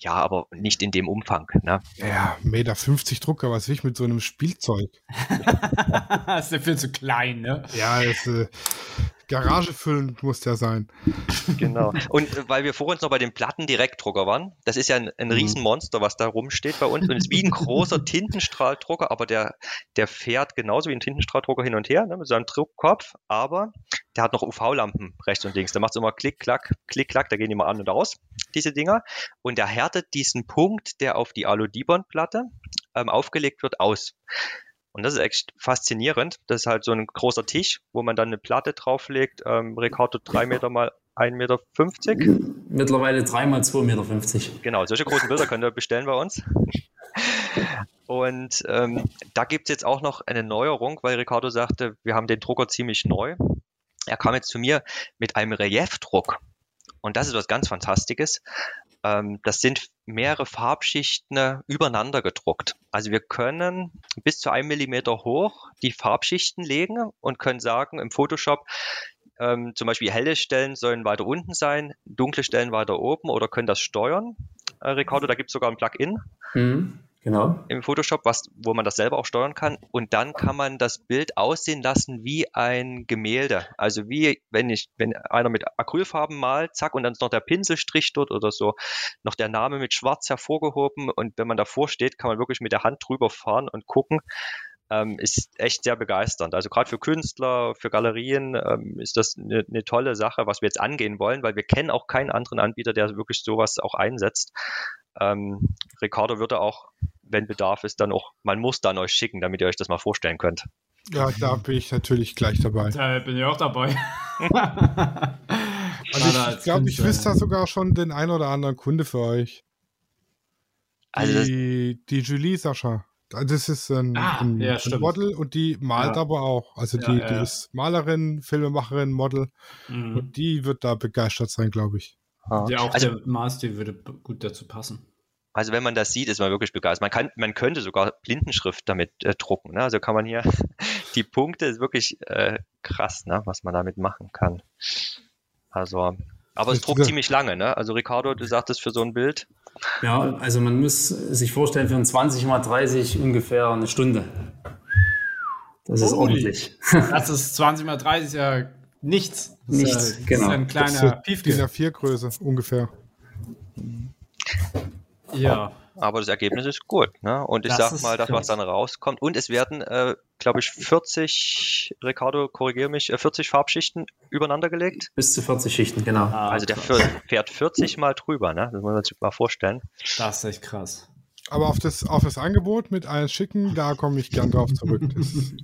aber nicht in dem Umfang. Ne? Ja, 1,50 Meter Drucker, was will ich mit so einem Spielzeug? Das ist ja viel zu klein, ne? Ja, das Garage füllend muss der sein. Genau. Und weil wir vor uns noch bei dem Platten-Direktdrucker waren, das ist ja ein Riesenmonster, was da rumsteht bei uns und ist wie ein großer Tintenstrahldrucker, aber der fährt genauso wie ein Tintenstrahldrucker hin und her, ne, mit seinem Druckkopf, aber der hat noch UV-Lampen rechts und links. Da macht es immer klick, klack, da gehen die mal an und aus, diese Dinger. Und der härtet diesen Punkt, der auf die Alu-Dibond-Platte aufgelegt wird, aus. Und das ist echt faszinierend. Das ist halt so ein großer Tisch, wo man dann eine Platte drauflegt. Ricardo 3 Meter mal 1,50 Meter. Mittlerweile 3 mal 2,50 Meter. Genau, solche großen Bilder könnt ihr bestellen bei uns. Und da gibt es jetzt auch noch eine Neuerung, weil Ricardo sagte, wir haben den Drucker ziemlich neu. Er kam jetzt zu mir mit einem Reliefdruck. Und das ist was ganz Fantastisches. Das sind mehrere Farbschichten übereinander gedruckt. Also wir können bis zu 1 Millimeter hoch die Farbschichten legen und können sagen im Photoshop, zum Beispiel helle Stellen sollen weiter unten sein, dunkle Stellen weiter oben, oder können das steuern. Ricardo, da gibt es sogar ein Plugin. Genau. Im Photoshop, wo man das selber auch steuern kann. Und dann kann man das Bild aussehen lassen wie ein Gemälde. Also wie wenn einer mit Acrylfarben malt, zack, und dann ist noch der Pinselstrich dort oder so, noch der Name mit schwarz hervorgehoben. Und wenn man davor steht, kann man wirklich mit der Hand drüber fahren und gucken. Ist echt sehr begeisternd. Also gerade für Künstler, für Galerien ist das eine tolle Sache, was wir jetzt angehen wollen, weil wir kennen auch keinen anderen Anbieter, der wirklich sowas auch einsetzt. Ricardo würde auch, wenn Bedarf ist, dann auch, man muss dann euch schicken, damit ihr euch das mal vorstellen könnt. Ja, da bin ich natürlich gleich dabei. Da bin ich auch dabei. Also ich glaube, ich wüsste da sogar schon den einen oder anderen Kunde für euch. Also die Julie Sascha. Das ist ein Model und die malt aber auch. Also die ist Malerin, Filmemacherin, Model. Und die wird da begeistert sein, glaube ich. Ja, auch also, der Maßstil würde gut dazu passen. Also wenn man das sieht, ist man wirklich begeistert. Man könnte sogar Blindenschrift damit drucken. Ne? Also kann man hier die Punkte, ist wirklich krass, ne? Was man damit machen kann. Also, aber es druckt ziemlich lange. Ne? Also Ricardo, du sagtest für so ein Bild. Ja, also man muss sich vorstellen, für ein 20x30 ungefähr eine Stunde. Das ist ordentlich. Das ist 20x30 ja nichts. Nichts, das genau. Ist ein kleiner Piefke. Dieser Viergröße ungefähr. Ja. Aber das Ergebnis ist gut, ne? Und ich sag mal, das, was dann rauskommt. Und es werden, glaube ich, 40, Ricardo, korrigiere mich, 40 Farbschichten übereinander gelegt. Bis zu 40 Schichten, genau. Also der fährt 40 mal drüber, ne? Das muss man sich mal vorstellen. Das ist echt krass. Aber auf das Angebot mit allen Schicken, da komme ich gern drauf zurück.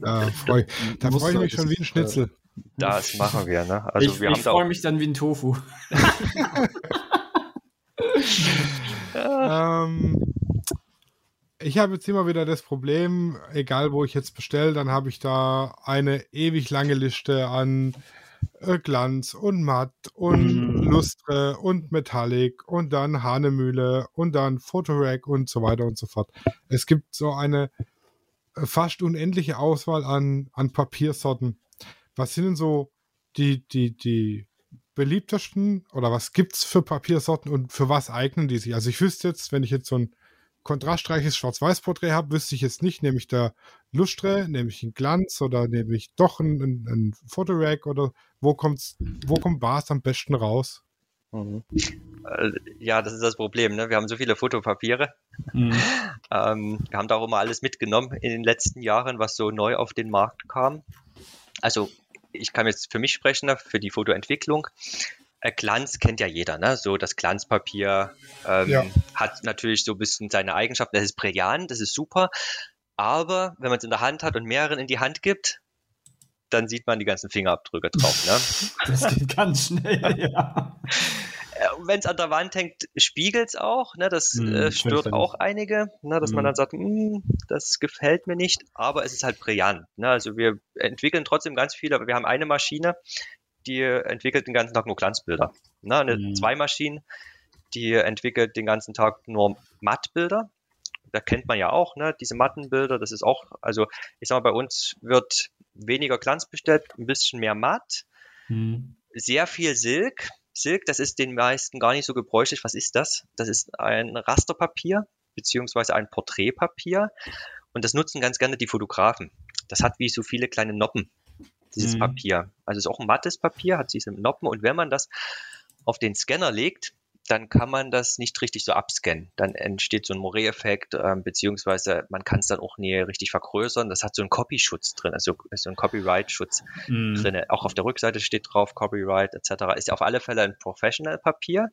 Da freue ich mich schon wie ein Schnitzel. Das machen wir, ne? Also ich freue mich dann wie ein Tofu. Ich habe jetzt immer wieder das Problem, egal wo ich jetzt bestelle, dann habe ich da eine ewig lange Liste an Glanz und Matt und Lustre und Metallic und dann Hahnemühle und dann Photorack und so weiter und so fort. Es gibt so eine fast unendliche Auswahl an Papiersorten. Was sind denn so die beliebtesten, oder was gibt es für Papiersorten und für was eignen die sich? Also ich wüsste jetzt, wenn ich jetzt so ein kontrastreiches Schwarz-Weiß-Porträt habe, wüsste ich jetzt nicht, nehme ich da Lustre, nehme ich einen Glanz oder nehme ich doch ein Fotorack, oder wo kommt was am besten raus? Ja, das ist das Problem, ne? Wir haben so viele Fotopapiere. Wir haben da auch immer alles mitgenommen in den letzten Jahren, was so neu auf den Markt kam. Also ich kann jetzt für mich sprechen, für die Fotoentwicklung. Glanz kennt ja jeder, ne? So das Glanzpapier hat natürlich so ein bisschen seine Eigenschaften. Das ist brillant, das ist super. Aber wenn man es in der Hand hat und mehreren in die Hand gibt, dann sieht man die ganzen Fingerabdrücke drauf. Ne? Das geht ganz schnell, ja. Wenn es an der Wand hängt, spiegelt es auch. Ne? Das stört auch einige, ne? Dass man dann sagt, das gefällt mir nicht. Aber es ist halt brillant. Ne? Also wir entwickeln trotzdem ganz viele. Aber wir haben eine Maschine, die entwickelt den ganzen Tag nur Glanzbilder. Ne? Zwei Maschinen, die entwickelt den ganzen Tag nur Mattbilder. Da kennt man ja auch, ne? Diese matten Bilder. Das ist auch, also ich sag mal, bei uns wird weniger Glanz bestellt, ein bisschen mehr matt. Sehr viel Silk. Silk, das ist den meisten gar nicht so gebräuchlich. Was ist das? Das ist ein Rasterpapier, beziehungsweise ein Porträtpapier. Und das nutzen ganz gerne die Fotografen. Das hat wie so viele kleine Noppen. dieses Papier. Also es ist auch ein mattes Papier, hat diese Noppen, und wenn man das auf den Scanner legt, dann kann man das nicht richtig so abscannen. Dann entsteht so ein Moiré-Effekt, beziehungsweise man kann es dann auch nie richtig vergrößern. Das hat so einen Copy-Schutz drin, also so einen Copyright-Schutz drin. Auch auf der Rückseite steht drauf Copyright etc. Ist ja auf alle Fälle ein Professional-Papier.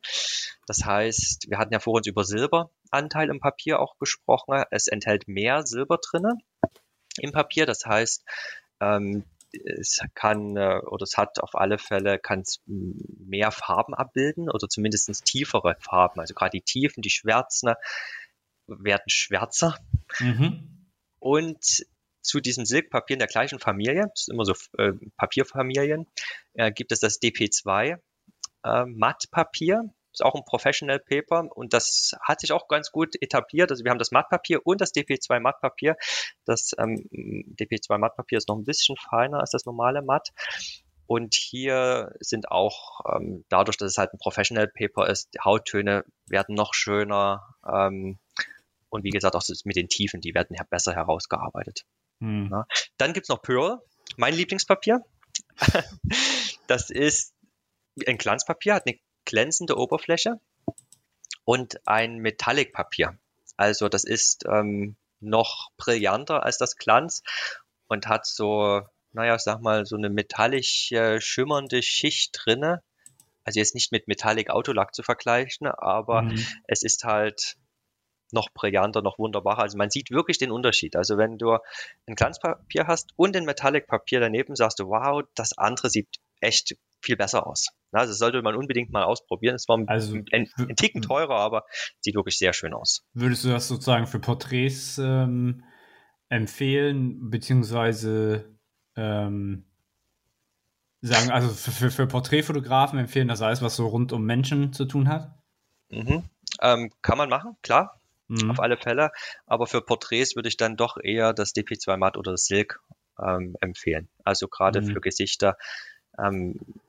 Das heißt, wir hatten ja vor uns über Silberanteil im Papier auch gesprochen. Es enthält mehr Silber drin im Papier. Das heißt, es kann, oder es hat auf alle Fälle, kann es mehr Farben abbilden oder zumindest tiefere Farben. Also gerade die Tiefen, die Schwärzen werden schwärzer. Und zu diesem Silkpapier in der gleichen Familie, das sind immer so Papierfamilien, gibt es das DP2 Mattpapier. Ist auch ein Professional Paper und das hat sich auch ganz gut etabliert. Also wir haben das Mattpapier und das DP2 Mattpapier. Das DP2 Mattpapier ist noch ein bisschen feiner als das normale Matt. Und hier sind auch dadurch, dass es halt ein Professional Paper ist, die Hauttöne werden noch schöner. Und wie gesagt, auch mit den Tiefen, die werden besser herausgearbeitet. Ja. Dann gibt es noch Pearl, mein Lieblingspapier. Das ist ein Glanzpapier, hat eine glänzende Oberfläche und ein Metallic-Papier. Also das ist noch brillanter als das Glanz und hat so, naja, ich sag mal, so eine metallisch schimmernde Schicht drinne. Also jetzt nicht mit Metallic-Autolack zu vergleichen, aber es ist halt noch brillanter, noch wunderbarer. Also man sieht wirklich den Unterschied. Also wenn du ein Glanzpapier hast und ein Metallic-Papier daneben, sagst du, wow, das andere sieht echt viel besser aus. Also das sollte man unbedingt mal ausprobieren. Es war ein Ticken teurer, aber sieht wirklich sehr schön aus. Würdest du das sozusagen für Porträts empfehlen, beziehungsweise sagen, also für Porträtfotografen empfehlen, das alles, was so rund um Menschen zu tun hat? Kann man machen, klar, auf alle Fälle. Aber für Porträts würde ich dann doch eher das DP2 Matt oder das Silk empfehlen. Also gerade für Gesichter,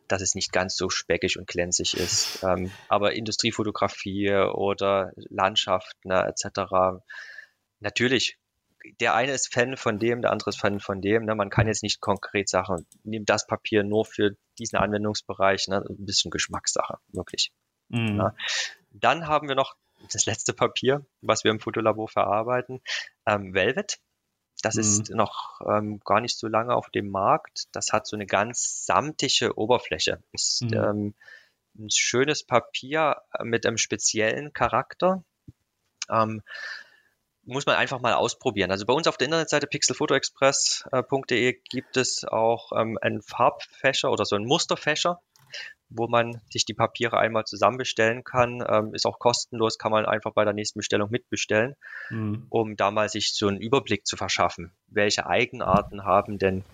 dass es nicht ganz so speckig und glänzig ist. Aber Industriefotografie oder Landschaften etc. Natürlich, der eine ist Fan von dem, der andere ist Fan von dem. Ne? Man kann jetzt nicht konkret sagen, nimm das Papier nur für diesen Anwendungsbereich. Ne? Ein bisschen Geschmackssache, wirklich. Ja. Dann haben wir noch das letzte Papier, was wir im Fotolabor verarbeiten, Velvet. Das ist noch gar nicht so lange auf dem Markt. Das hat so eine ganz samtige Oberfläche. Ist ein schönes Papier mit einem speziellen Charakter. Muss man einfach mal ausprobieren. Also bei uns auf der Internetseite pixelfotoexpress.de gibt es auch einen Farbfächer oder so einen Musterfächer, wo man sich die Papiere einmal zusammen bestellen kann. Ist auch kostenlos, kann man einfach bei der nächsten Bestellung mitbestellen, um da mal sich so einen Überblick zu verschaffen. Welche Eigenarten haben denn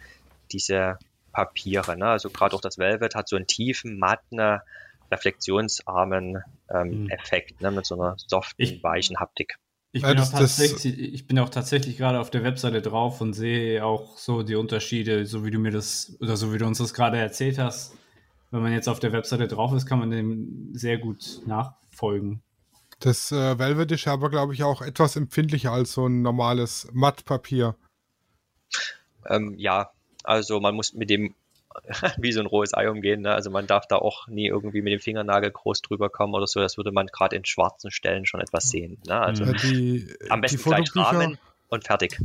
diese Papiere? Ne? Also gerade auch das Velvet hat so einen tiefen, matten, reflektionsarmen Effekt, ne? Mit so einer soften, weichen Haptik. Ich bin auch tatsächlich gerade auf der Webseite drauf und sehe auch so die Unterschiede, so wie du mir das, oder so wie du uns das gerade erzählt hast. Wenn man jetzt auf der Webseite drauf ist, kann man dem sehr gut nachfolgen. Das Velvet ist aber, glaube ich, auch etwas empfindlicher als so ein normales Mattpapier. Ja, also man muss mit dem wie so ein rohes Ei umgehen. Ne? Also man darf da auch nie irgendwie mit dem Fingernagel groß drüber kommen oder so. Das würde man gerade in schwarzen Stellen schon etwas sehen. Ne? Also am besten gleich Rahmen und fertig.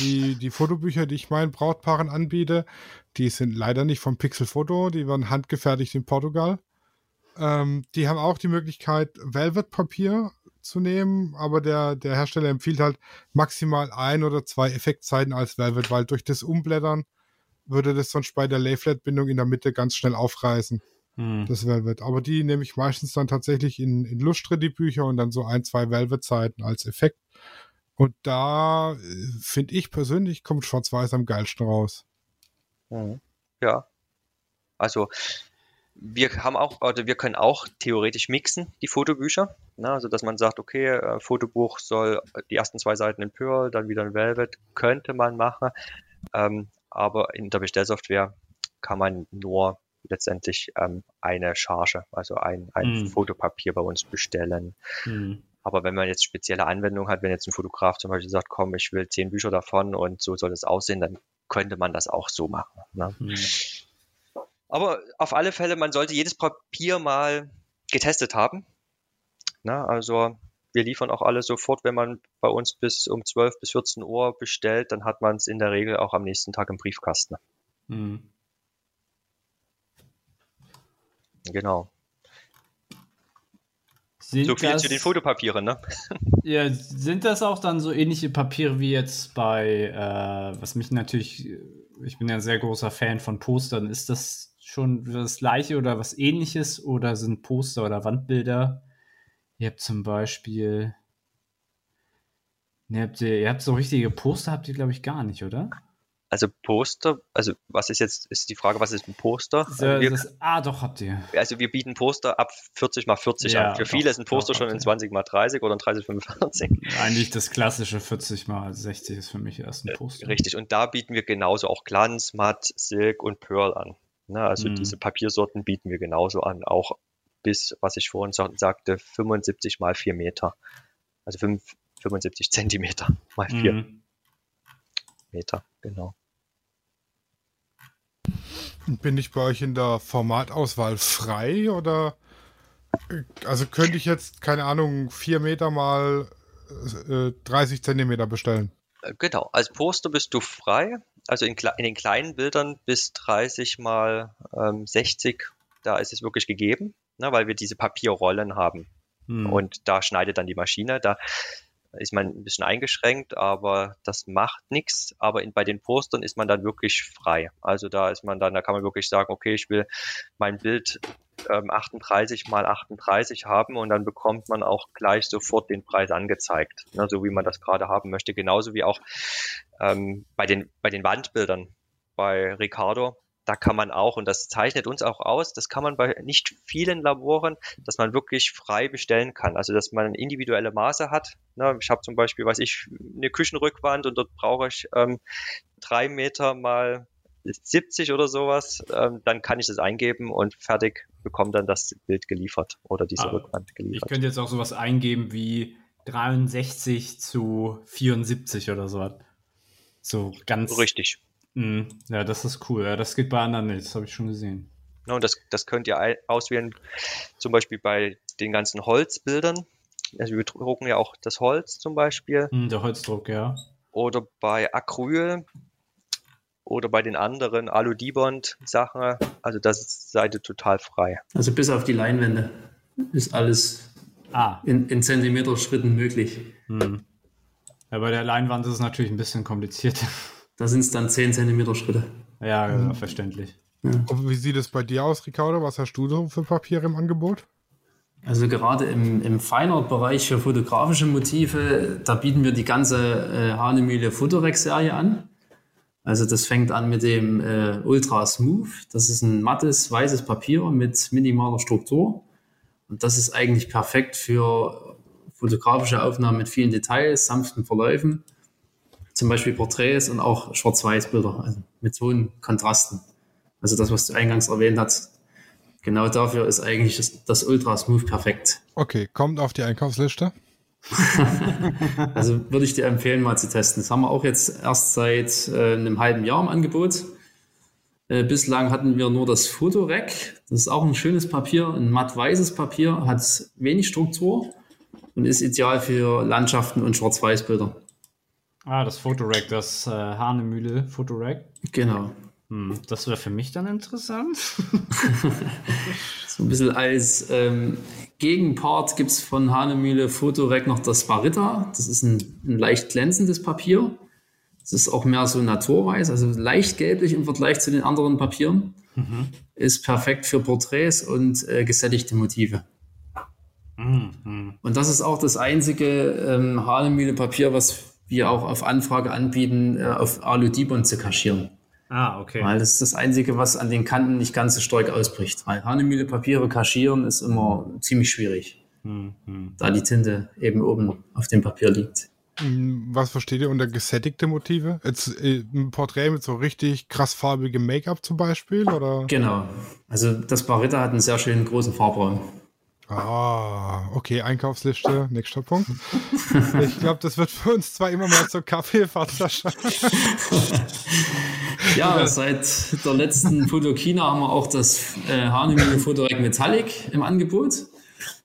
Die Fotobücher, die ich meinen Brautpaaren anbiete, die sind leider nicht vom Pixel Foto, die werden handgefertigt in Portugal. Die haben auch die Möglichkeit, Velvet-Papier zu nehmen, aber der Hersteller empfiehlt halt maximal 1 oder 2 Effektzeiten als Velvet, weil durch das Umblättern würde das sonst bei der Layflat-Bindung in der Mitte ganz schnell aufreißen, das Velvet. Aber die nehme ich meistens dann tatsächlich in Lustre, die Bücher, und dann so 1, 2 Velvet-Zeiten als Effekt. Und da, finde ich persönlich, kommt Schwarz-Weiß am geilsten raus. Ja, also wir können auch theoretisch mixen, die Fotobücher, ne? Also dass man sagt, okay, Fotobuch soll die ersten 2 Seiten in Pearl, dann wieder in Velvet, könnte man machen, aber in der Bestellsoftware kann man nur letztendlich eine Charge, also ein Fotopapier bei uns bestellen. Aber wenn man jetzt spezielle Anwendungen hat, wenn jetzt ein Fotograf zum Beispiel sagt, komm, ich will 10 Bücher davon und so soll es aussehen, dann könnte man das auch so machen. Ne? Mhm. Aber auf alle Fälle, man sollte jedes Papier mal getestet haben. Ne? Also wir liefern auch alles sofort, wenn man bei uns bis um 12 bis 14 Uhr bestellt, dann hat man es in der Regel auch am nächsten Tag im Briefkasten. Mhm. Genau. So viel zu den Fotopapieren, ne? Ja, sind das auch dann so ähnliche Papiere wie jetzt bei, was mich natürlich, ich bin ja ein sehr großer Fan von Postern, ist das schon das Gleiche oder was Ähnliches oder sind Poster oder Wandbilder? Ihr habt zum Beispiel, ne, ihr habt so richtige Poster, habt ihr glaube ich gar nicht, oder? Also Poster, also was ist jetzt, ist die Frage, was ist ein Poster? Doch, habt ihr. Also wir bieten Poster ab 40x40 an. Für viele ist ein Poster schon in 20x30 oder in 30x45. Eigentlich das klassische 40x60 ist für mich erst ein Poster. Richtig, und da bieten wir genauso auch Glanz, Matt, Silk und Pearl an. Na, also diese Papiersorten bieten wir genauso an, auch bis, was ich vorhin sagte, 75x4 Meter. Also 75 Zentimeter mal 4 Meter, genau. Bin ich bei euch in der Formatauswahl frei oder also könnte ich jetzt, keine Ahnung, 4 Meter mal 30 Zentimeter bestellen? Genau, als Poster bist du frei, also in den kleinen Bildern bis 30x60, da ist es wirklich gegeben, ne, weil wir diese Papierrollen haben und da schneidet dann die Maschine, da ist man ein bisschen eingeschränkt, aber das macht nichts. Aber bei den Postern ist man dann wirklich frei. Also da ist man dann, da kann man wirklich sagen, okay, ich will mein Bild 38x38 haben und dann bekommt man auch gleich sofort den Preis angezeigt, ne, so wie man das gerade haben möchte. Genauso wie auch bei den Wandbildern bei Ricardo. Da kann man auch, und das zeichnet uns auch aus, das kann man bei nicht vielen Laboren, dass man wirklich frei bestellen kann. Also, dass man individuelle Maße hat. Ne? Ich habe zum Beispiel, eine Küchenrückwand und dort brauche ich 3 Meter mal 70 oder sowas. Dann kann ich das eingeben und fertig bekomme dann das Bild geliefert oder diese Rückwand geliefert. Ich könnte jetzt auch sowas eingeben wie 63:74 oder sowas. So ganz. Richtig. Ja, das ist cool. Ja, das geht bei anderen nicht. Das habe ich schon gesehen. Ja, und das könnt ihr auswählen, zum Beispiel bei den ganzen Holzbildern. Also wir drucken ja auch das Holz zum Beispiel. Der Holzdruck, ja. Oder bei Acryl oder bei den anderen Alu-Dibond-Sachen. Also das seid ihr total frei. Also bis auf die Leinwände ist alles in Zentimeterschritten möglich. Ja, bei der Leinwand ist es natürlich ein bisschen komplizierter. Da sind es dann 10 Zentimeter Schritte. Ja, genau, verständlich. Ja. Wie sieht es bei dir aus, Ricardo? Was hast du so für Papiere im Angebot? Also gerade im Feinart-Bereich für fotografische Motive, da bieten wir die ganze Hahnemühle Fotorex-Serie an. Also das fängt an mit dem Ultra Smooth. Das ist ein mattes, weißes Papier mit minimaler Struktur. Und das ist eigentlich perfekt für fotografische Aufnahmen mit vielen Details, sanften Verläufen. Zum Beispiel Porträts und auch Schwarz-Weiß-Bilder, also mit hohen Kontrasten. Also das, was du eingangs erwähnt hast. Genau dafür ist eigentlich das Ultra-Smooth perfekt. Okay, kommt auf die Einkaufsliste. Also würde ich dir empfehlen, mal zu testen. Das haben wir auch jetzt erst seit einem halben Jahr im Angebot. Bislang hatten wir nur das Fotorec. Das ist auch ein schönes Papier, ein matt-weißes Papier, hat wenig Struktur und ist ideal für Landschaften und Schwarz-Weiß-Bilder. Das Fotorack, das Hahnemühle Fotorack. Genau. Das wäre für mich dann interessant. So ein bisschen als Gegenpart gibt es von Hahnemühle Fotorack noch das Barita. Das ist ein leicht glänzendes Papier. Das ist auch mehr so naturweiß, also leicht gelblich im Vergleich zu den anderen Papieren. Ist perfekt für Porträts und gesättigte Motive. Und das ist auch das einzige Hahnemühle Papier, was wir auch auf Anfrage anbieten, auf Alu-Dibond zu kaschieren. Okay. Weil das ist das Einzige, was an den Kanten nicht ganz so stark ausbricht. Weil Hahnemühle-Papiere kaschieren ist immer ziemlich schwierig, da die Tinte eben oben auf dem Papier liegt. Was versteht ihr unter gesättigte Motive? Jetzt, ein Porträt mit so richtig krass farbigem Make-up zum Beispiel? Oder? Genau. Also das Barita hat einen sehr schönen großen Farbraum. Ah, okay, Einkaufsliste, nächster Punkt. Ich glaube, das wird für uns zwar immer mal zur Kaffeefahrtstasche. Ja, seit der letzten Fotokina haben wir auch das Hahnemühle Photorec Metallic im Angebot.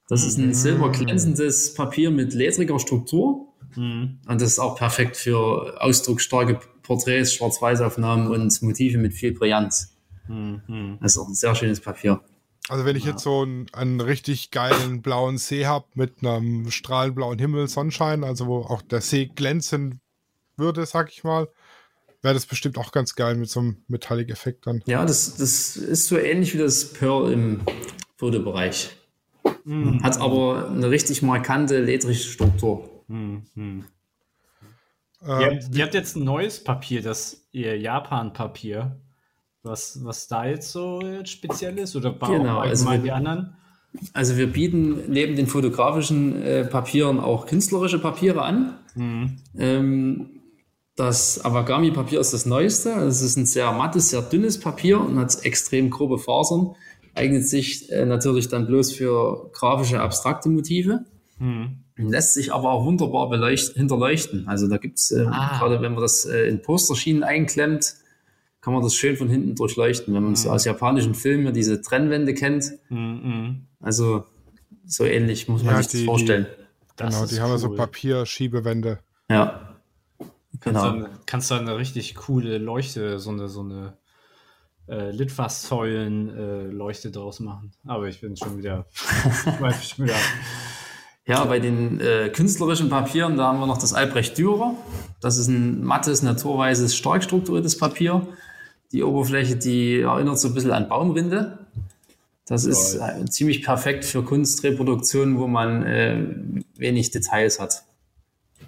Das ist ein silberglänzendes Papier mit ledriger Struktur. Mhm. Und das ist auch perfekt für ausdrucksstarke Porträts, Schwarz-Weiß-Aufnahmen und Motive mit viel Brillanz. Mhm. Das ist auch ein sehr schönes Papier. Also wenn ich jetzt so einen richtig geilen blauen See habe mit einem strahlend blauen Himmel, Sonnenschein, also wo auch der See glänzen würde, sag ich mal, wäre das bestimmt auch ganz geil mit so einem Metallic-Effekt dann. Ja, das ist so ähnlich wie das Pearl im Fotobereich. Mhm. Hat aber eine richtig markante, ledrige Struktur. Mhm. Ihr habt jetzt ein neues Papier, das ihr Japan-Papier. Was da jetzt so speziell ist oder bei genau, also die anderen? Also wir bieten neben den fotografischen Papieren auch künstlerische Papiere an. Mhm. Das Awagami-Papier ist das Neueste. Es ist ein sehr mattes, sehr dünnes Papier und hat extrem grobe Fasern. Eignet sich natürlich dann bloß für grafische, abstrakte Motive. Mhm. Lässt sich aber auch wunderbar hinterleuchten. Also da gibt es, gerade wenn man das in Posterschienen einklemmt, kann man das schön von hinten durchleuchten, wenn man so aus japanischen Filmen diese Trennwände kennt. Mhm. Also so ähnlich muss man sich das vorstellen. Genau, die haben so Papierschiebewände. Ja, genau. Kannst du eine richtig coole Leuchte, so eine Litfaßsäulen-Leuchte draus machen. Aber ich bin schon wieder... Ja, bei den künstlerischen Papieren, da haben wir noch das Albrecht-Dürer. Das ist ein mattes, naturweißes, stark strukturiertes Papier. Die Oberfläche, die erinnert so ein bisschen an Baumrinde. Das ist ziemlich perfekt für Kunstreproduktionen, wo man wenig Details hat.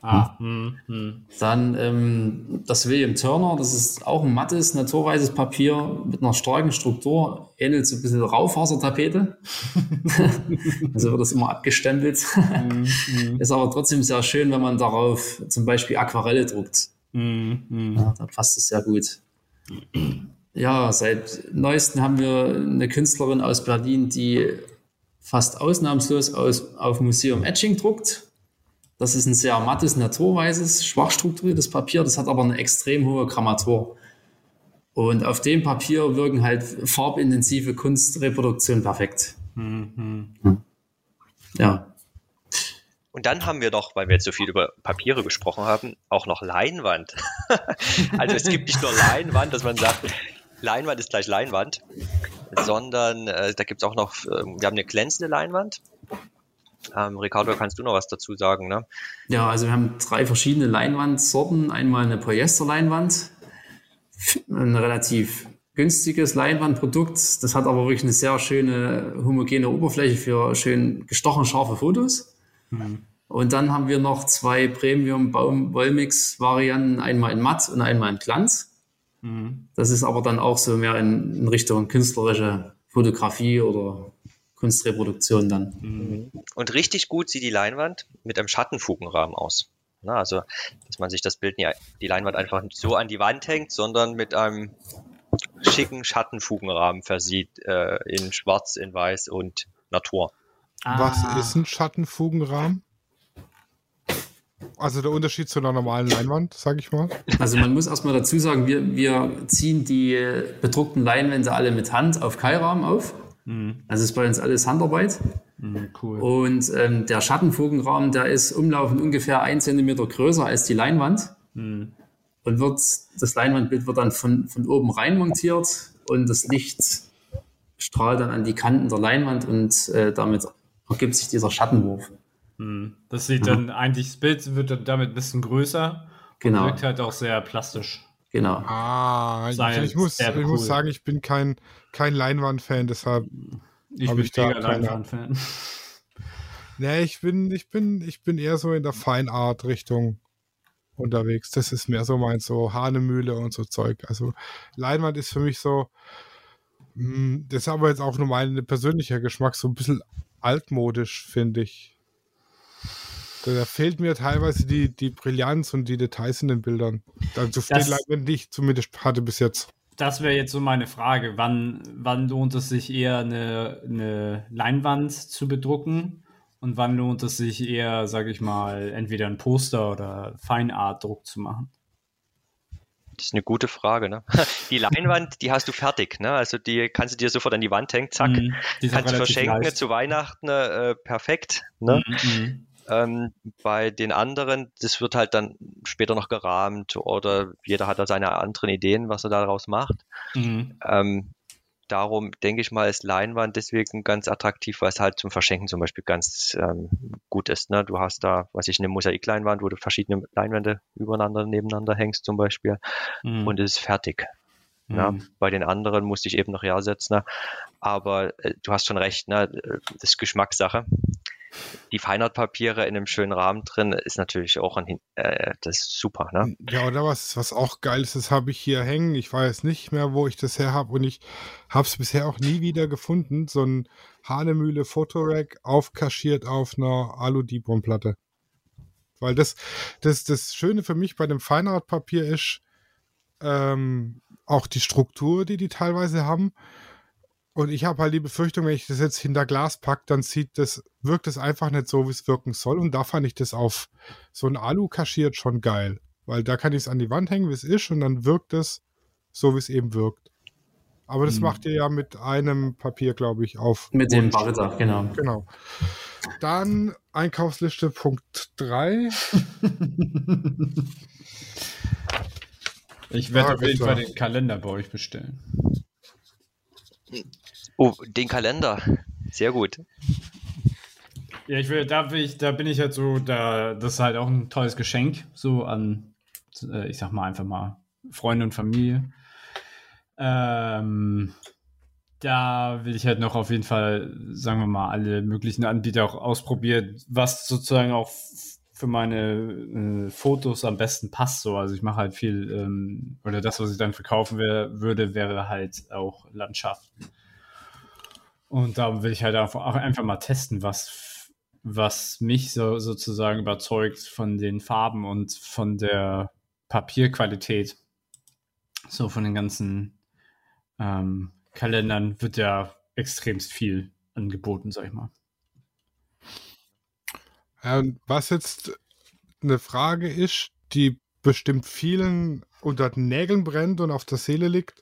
Dann das William Turner, das ist auch ein mattes, naturweißes Papier mit einer starken Struktur, ähnelt so ein bisschen Raufasertapete. Also wird das immer abgestempelt. Ist aber trotzdem sehr schön, wenn man darauf zum Beispiel Aquarelle druckt. Ja, dann passt es sehr gut. Ja, seit neuestem haben wir eine Künstlerin aus Berlin, die fast ausnahmslos auf Museum Etching druckt. Das ist ein sehr mattes, naturweißes, schwach strukturiertes Papier, das hat aber eine extrem hohe Grammatur. Und auf dem Papier wirken halt farbintensive Kunstreproduktionen perfekt. Mhm. Ja. Und dann haben wir doch, weil wir jetzt so viel über Papiere gesprochen haben, auch noch Leinwand. Also es gibt nicht nur Leinwand, dass man sagt, Leinwand ist gleich Leinwand, sondern da gibt es auch noch, wir haben eine glänzende Leinwand. Ricardo, kannst du noch was dazu sagen? Ne? Ja, also wir haben 3 verschiedene Leinwandsorten. Einmal eine Polyesterleinwand, ein relativ günstiges Leinwandprodukt. Das hat aber wirklich eine sehr schöne homogene Oberfläche für schön gestochen scharfe Fotos. Mhm. Und dann haben wir noch 2 Premium-Baum-Wollmix-Varianten, einmal in Matt und einmal in Glanz. Mhm. Das ist aber dann auch so mehr in Richtung künstlerische Fotografie oder Kunstreproduktion dann. Und richtig gut sieht die Leinwand mit einem Schattenfugenrahmen aus. Na, also, dass man sich das Bild nicht, die Leinwand einfach nicht so an die Wand hängt, sondern mit einem schicken Schattenfugenrahmen versieht, in Schwarz, in Weiß und Natur. Was ist ein Schattenfugenrahmen? Also der Unterschied zu einer normalen Leinwand, sag ich mal. Also man muss erstmal dazu sagen, wir ziehen die bedruckten Leinwände alle mit Hand auf Keilrahmen auf. Also ist bei uns alles Handarbeit. Cool. Und der Schattenfugenrahmen, der ist umlaufend ungefähr 1 Zentimeter größer als die Leinwand. Und das Leinwandbild wird dann von oben rein montiert und das Licht strahlt dann an die Kanten der Leinwand und damit ergibt sich dieser Schattenwurf. Das sieht dann eigentlich, das Bild wird dann damit ein bisschen größer und wirkt halt auch sehr plastisch. Genau. Ich muss sagen, ich bin kein Leinwand-Fan, deshalb habe ich da keinen Leinwand-Fan. Nee, ich bin eher so in der Fine-Art-Richtung unterwegs. Das ist mehr so meins, so Hahnemühle und so Zeug. Also Leinwand ist für mich so, das ist aber jetzt auch nur mein persönlicher Geschmack, so ein bisschen altmodisch, finde ich. Da fehlt mir teilweise die Brillanz und die Details in den Bildern. Also viel Leinwand nicht, zumindest hatte bis jetzt. das wäre jetzt so meine Frage. Wann lohnt es sich eher, eine Leinwand zu bedrucken? Und wann lohnt es sich eher, sage ich mal, entweder ein Poster oder Fine Art Druck zu machen? Das ist eine gute Frage. Ne? Die Leinwand, die hast du fertig. Ne? Also die kannst du dir sofort an die Wand hängen, zack. Die kannst du verschenken leicht. Zu Weihnachten, perfekt. Ne? Bei den anderen, das wird halt dann später noch gerahmt oder jeder hat da seine anderen Ideen, was er daraus macht. Darum denke ich mal, ist Leinwand deswegen ganz attraktiv, weil es halt zum Verschenken zum Beispiel ganz gut ist. Ne? Du hast da, weiß ich, eine Mosaikleinwand, wo du verschiedene Leinwände übereinander, nebeneinander hängst zum Beispiel und es ist fertig. Ja, bei den anderen musste ich eben noch Ja setzen. Ne? Aber du hast schon recht, ne? Das ist Geschmackssache. Die Feinartpapiere in einem schönen Rahmen drin ist natürlich auch das ist super. Ne? Ja, oder was auch geil ist, das habe ich hier hängen. Ich weiß nicht mehr, wo ich das her habe und ich habe es bisher auch nie wieder gefunden. So ein Hahnemühle Fotorack aufkaschiert auf einer Alu-Dibond-Platte. Weil das Schöne für mich bei dem Feinartpapier ist, auch die Struktur, die teilweise haben. Und ich habe halt die Befürchtung, wenn ich das jetzt hinter Glas packe, dann wirkt es einfach nicht so, wie es wirken soll. Und da fand ich das auf so ein Alu kaschiert schon geil. Weil da kann ich es an die Wand hängen, wie es ist, und dann wirkt es so, wie es eben wirkt. Aber das macht ihr ja mit einem Papier, glaube ich, auf. Mit dem Barita, genau. Dann Einkaufsliste Punkt 3. Ich werde auf jeden Fall den Kalender bei euch bestellen. Oh, den Kalender. Sehr gut. Ja, da bin ich halt so, das ist halt auch ein tolles Geschenk, so an, ich sag mal einfach mal, Freunde und Familie. Da will ich halt noch auf jeden Fall, sagen wir mal, alle möglichen Anbieter auch ausprobieren, was sozusagen auch für meine Fotos am besten passt. So. Also ich mache halt viel, oder das, was ich dann verkaufen würde, wäre halt auch Landschaft. Und da will ich halt auch einfach mal testen, was mich so, sozusagen überzeugt von den Farben und von der Papierqualität. So von den ganzen Kalendern wird ja extremst viel angeboten, sag ich mal. Was jetzt eine Frage ist, die bestimmt vielen unter den Nägeln brennt und auf der Seele liegt.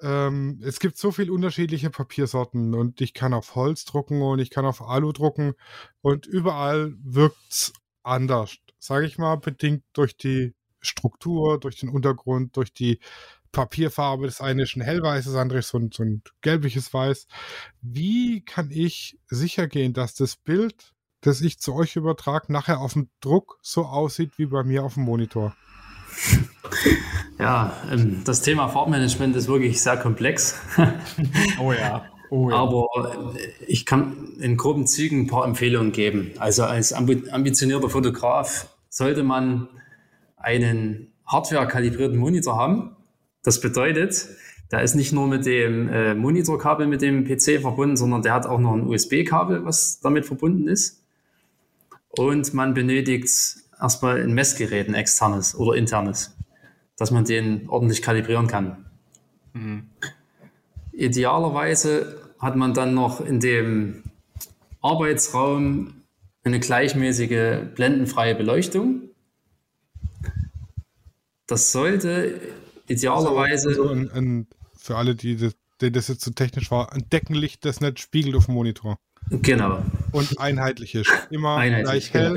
Es gibt so viele unterschiedliche Papiersorten und ich kann auf Holz drucken und ich kann auf Alu drucken und überall wirkt es anders. Sage ich mal, bedingt durch die Struktur, durch den Untergrund, durch die Papierfarbe. Das eine ist ein hellweißes, das andere ist so ein gelbliches Weiß. Wie kann ich sicher gehen, dass das Bild, dass ich zu euch übertrage, nachher auf dem Druck so aussieht wie bei mir auf dem Monitor? Ja, das Thema Farbmanagement ist wirklich sehr komplex. Oh ja. Aber ich kann in groben Zügen ein paar Empfehlungen geben. Also als ambitionierter Fotograf sollte man einen hardware-kalibrierten Monitor haben. Das bedeutet, der ist nicht nur mit dem Monitorkabel mit dem PC verbunden, sondern der hat auch noch ein USB-Kabel, was damit verbunden ist. Und man benötigt erstmal ein Messgerät, ein externes oder internes, dass man den ordentlich kalibrieren kann. Idealerweise hat man dann noch in dem Arbeitsraum eine gleichmäßige blendenfreie Beleuchtung. Das sollte idealerweise... Also für alle, die das jetzt so technisch war, ein Deckenlicht, das nicht spiegelt auf dem Monitor. Genau. Und einheitlich ist. Immer gleich hell.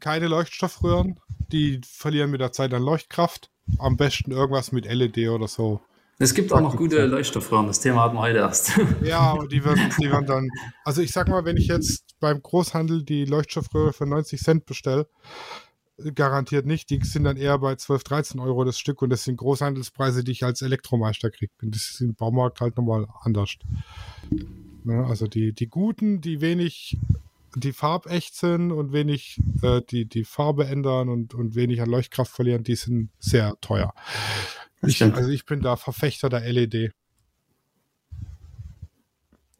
Keine Leuchtstoffröhren, die verlieren mit der Zeit an Leuchtkraft. Am besten irgendwas mit LED oder so. Es gibt auch noch gute Leuchtstoffröhren, das Thema hatten wir heute erst. Ja, aber die werden dann... Also ich sag mal, wenn ich jetzt beim Großhandel die Leuchtstoffröhre für 90 Cent bestelle, garantiert nicht, die sind dann eher bei 12, 13 Euro das Stück und das sind Großhandelspreise, die ich als Elektromeister kriege. Und das ist im Baumarkt halt nochmal anders. Ja, also die guten, die wenig, die farbecht sind und wenig, die Farbe ändern und wenig an Leuchtkraft verlieren, die sind sehr teuer. Ich bin da Verfechter der LED.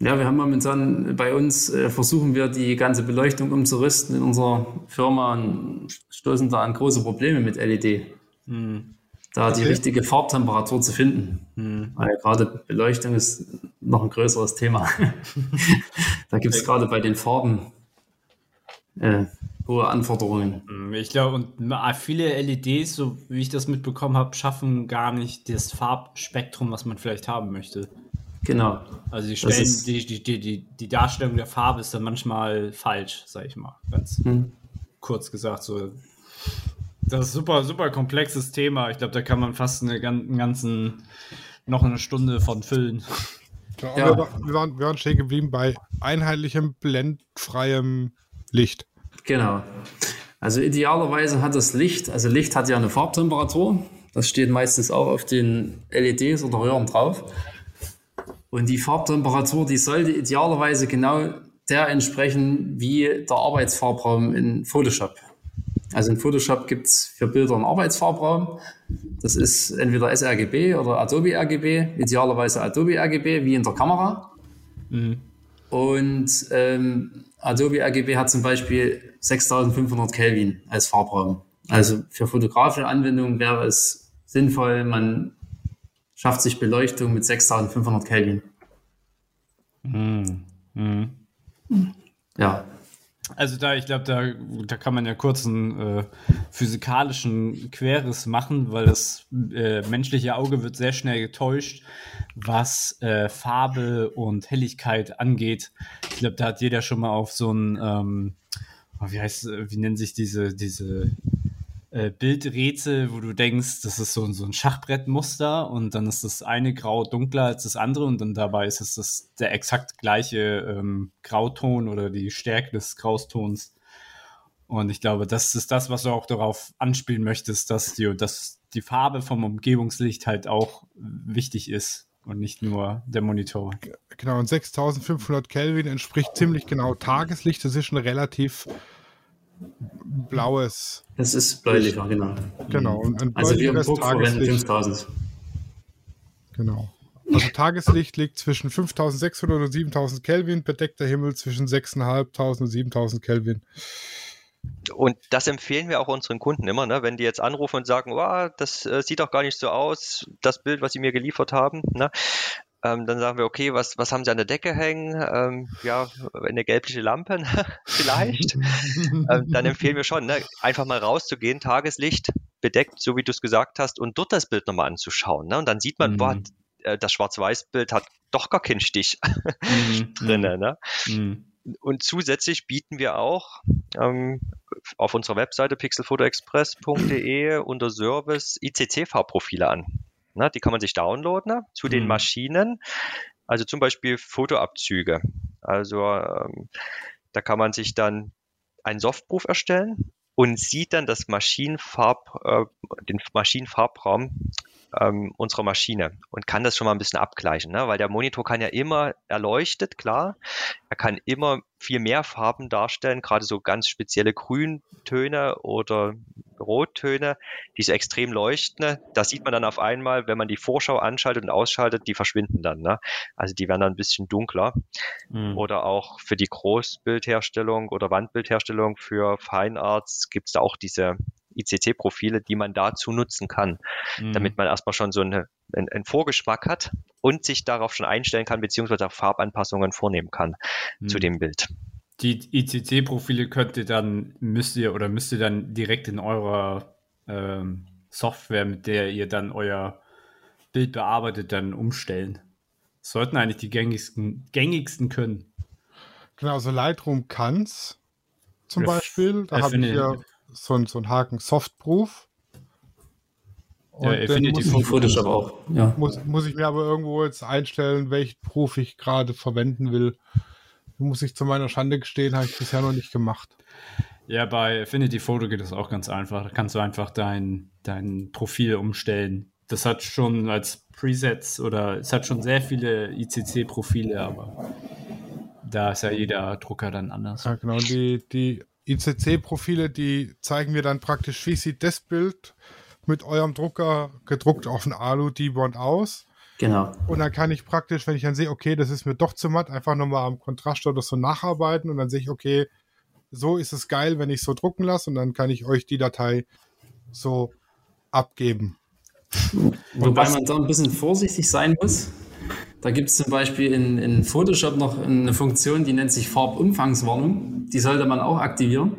Ja, wir haben momentan bei uns, versuchen wir die ganze Beleuchtung umzurüsten in unserer Firma und stoßen da an große Probleme mit LED. da die richtige Farbtemperatur zu finden. Weil gerade Beleuchtung ist noch ein größeres Thema. Da gibt es gerade bei den Farben hohe Anforderungen. Ich glaube, und viele LEDs, so wie ich das mitbekommen habe, schaffen gar nicht das Farbspektrum, was man vielleicht haben möchte. Genau. Also die Darstellung der Farbe ist dann manchmal falsch, sag ich mal. Ganz kurz gesagt. So. Das ist super, super komplexes Thema. Ich glaube, da kann man fast noch eine Stunde von füllen. Ja. Wir waren stehen geblieben bei einheitlichem, blendfreiem Licht. Genau. Also idealerweise hat das Licht, also Licht hat ja eine Farbtemperatur. Das steht meistens auch auf den LEDs oder Röhren drauf. Und die Farbtemperatur, die sollte idealerweise genau der entsprechen, wie der Arbeitsfarbraum in Photoshop. Also in Photoshop gibt es für Bilder einen Arbeitsfarbraum. Das ist entweder sRGB oder Adobe RGB, idealerweise Adobe RGB, wie in der Kamera. Und Adobe RGB hat zum Beispiel 6500 Kelvin als Farbraum. Also für fotografische Anwendungen wäre es sinnvoll, man schafft sich Beleuchtung mit 6500 Kelvin. Ja. Also ich glaube, da kann man ja kurz einen physikalischen Querriss machen, weil das menschliche Auge wird sehr schnell getäuscht, was Farbe und Helligkeit angeht. Ich glaube, da hat jeder schon mal auf so ein, wie nennen sich diese Bildrätsel, wo du denkst, das ist so ein Schachbrettmuster und dann ist das eine Grau dunkler als das andere und dann dabei ist es das der exakt gleiche Grauton oder die Stärke des Graustons. Und ich glaube, das ist das, was du auch darauf anspielen möchtest, dass die Farbe vom Umgebungslicht halt auch wichtig ist und nicht nur der Monitor. Genau, und 6500 Kelvin entspricht ziemlich genau Tageslicht. Das ist schon relativ blaues. Das ist bläulicher, genau. Genau. Und also wir im Druck verwenden 5000. Genau. Also Tageslicht liegt zwischen 5600 und 7000 Kelvin, bedeckter Himmel zwischen 6500 und 7000 Kelvin. Und das empfehlen wir auch unseren Kunden immer, ne? Wenn die jetzt anrufen und sagen, wow, das sieht doch gar nicht so aus, das Bild, was sie mir geliefert haben, ne? Dann sagen wir, okay, was haben sie an der Decke hängen? Ja, eine gelbliche Lampe vielleicht. Dann empfehlen wir schon, ne, einfach mal rauszugehen, Tageslicht bedeckt, so wie du es gesagt hast, und dort das Bild nochmal anzuschauen. Ne? Und dann sieht man, das Schwarz-Weiß-Bild hat doch gar keinen Stich drin. Ne? Und zusätzlich bieten wir auch auf unserer Webseite pixelfotoexpress.de unter Service ICC-Farbprofile an. Na, die kann man sich downloaden, ne, zu den Maschinen, also zum Beispiel Fotoabzüge. Also da kann man sich dann einen Softproof erstellen und sieht dann das den Maschinenfarbraum unserer Maschine und kann das schon mal ein bisschen abgleichen, ne? Weil der Monitor kann ja immer, er leuchtet, klar, er kann immer viel mehr Farben darstellen, gerade so ganz spezielle Grüntöne oder Rottöne, die so extrem leuchten, das sieht man dann auf einmal, wenn man die Vorschau anschaltet und ausschaltet, die verschwinden dann, ne? Also die werden dann ein bisschen dunkler. Oder auch für die Großbildherstellung oder Wandbildherstellung für Fine Arts gibt es da auch diese ICC-Profile, die man dazu nutzen kann, damit man erstmal schon so einen Vorgeschmack hat und sich darauf schon einstellen kann, beziehungsweise Farbanpassungen vornehmen kann zu dem Bild. Die ICC-Profile müsst ihr dann direkt in eurer Software, mit der ihr dann euer Bild bearbeitet, dann umstellen. Das sollten eigentlich die gängigsten können. Genau, so Lightroom kann's zum Beispiel. Da habe ich ja so einen Haken Softproof. Und ja, Photoshop auch. Ja. Muss ich mir aber irgendwo jetzt einstellen, welchen Proof ich gerade verwenden will. Muss ich zu meiner Schande gestehen, habe ich bisher noch nicht gemacht. Ja, bei Affinity Photo geht das auch ganz einfach. Da kannst du einfach dein Profil umstellen. Das hat schon als Presets oder es hat schon sehr viele ICC-Profile, aber da ist ja jeder Drucker dann anders. Ja, genau. Die ICC-Profile, die zeigen mir dann praktisch, wie sieht das Bild mit eurem Drucker gedruckt auf den Alu-Dibond aus. Genau. Und dann kann ich praktisch, wenn ich dann sehe, okay, das ist mir doch zu matt, einfach nochmal am Kontrast oder so nacharbeiten und dann sehe ich, okay, so ist es geil, wenn ich es so drucken lasse und dann kann ich euch die Datei so abgeben. Wobei man da ein bisschen vorsichtig sein muss. Da gibt es zum Beispiel in Photoshop noch eine Funktion, die nennt sich Farbumfangswarnung. Die sollte man auch aktivieren.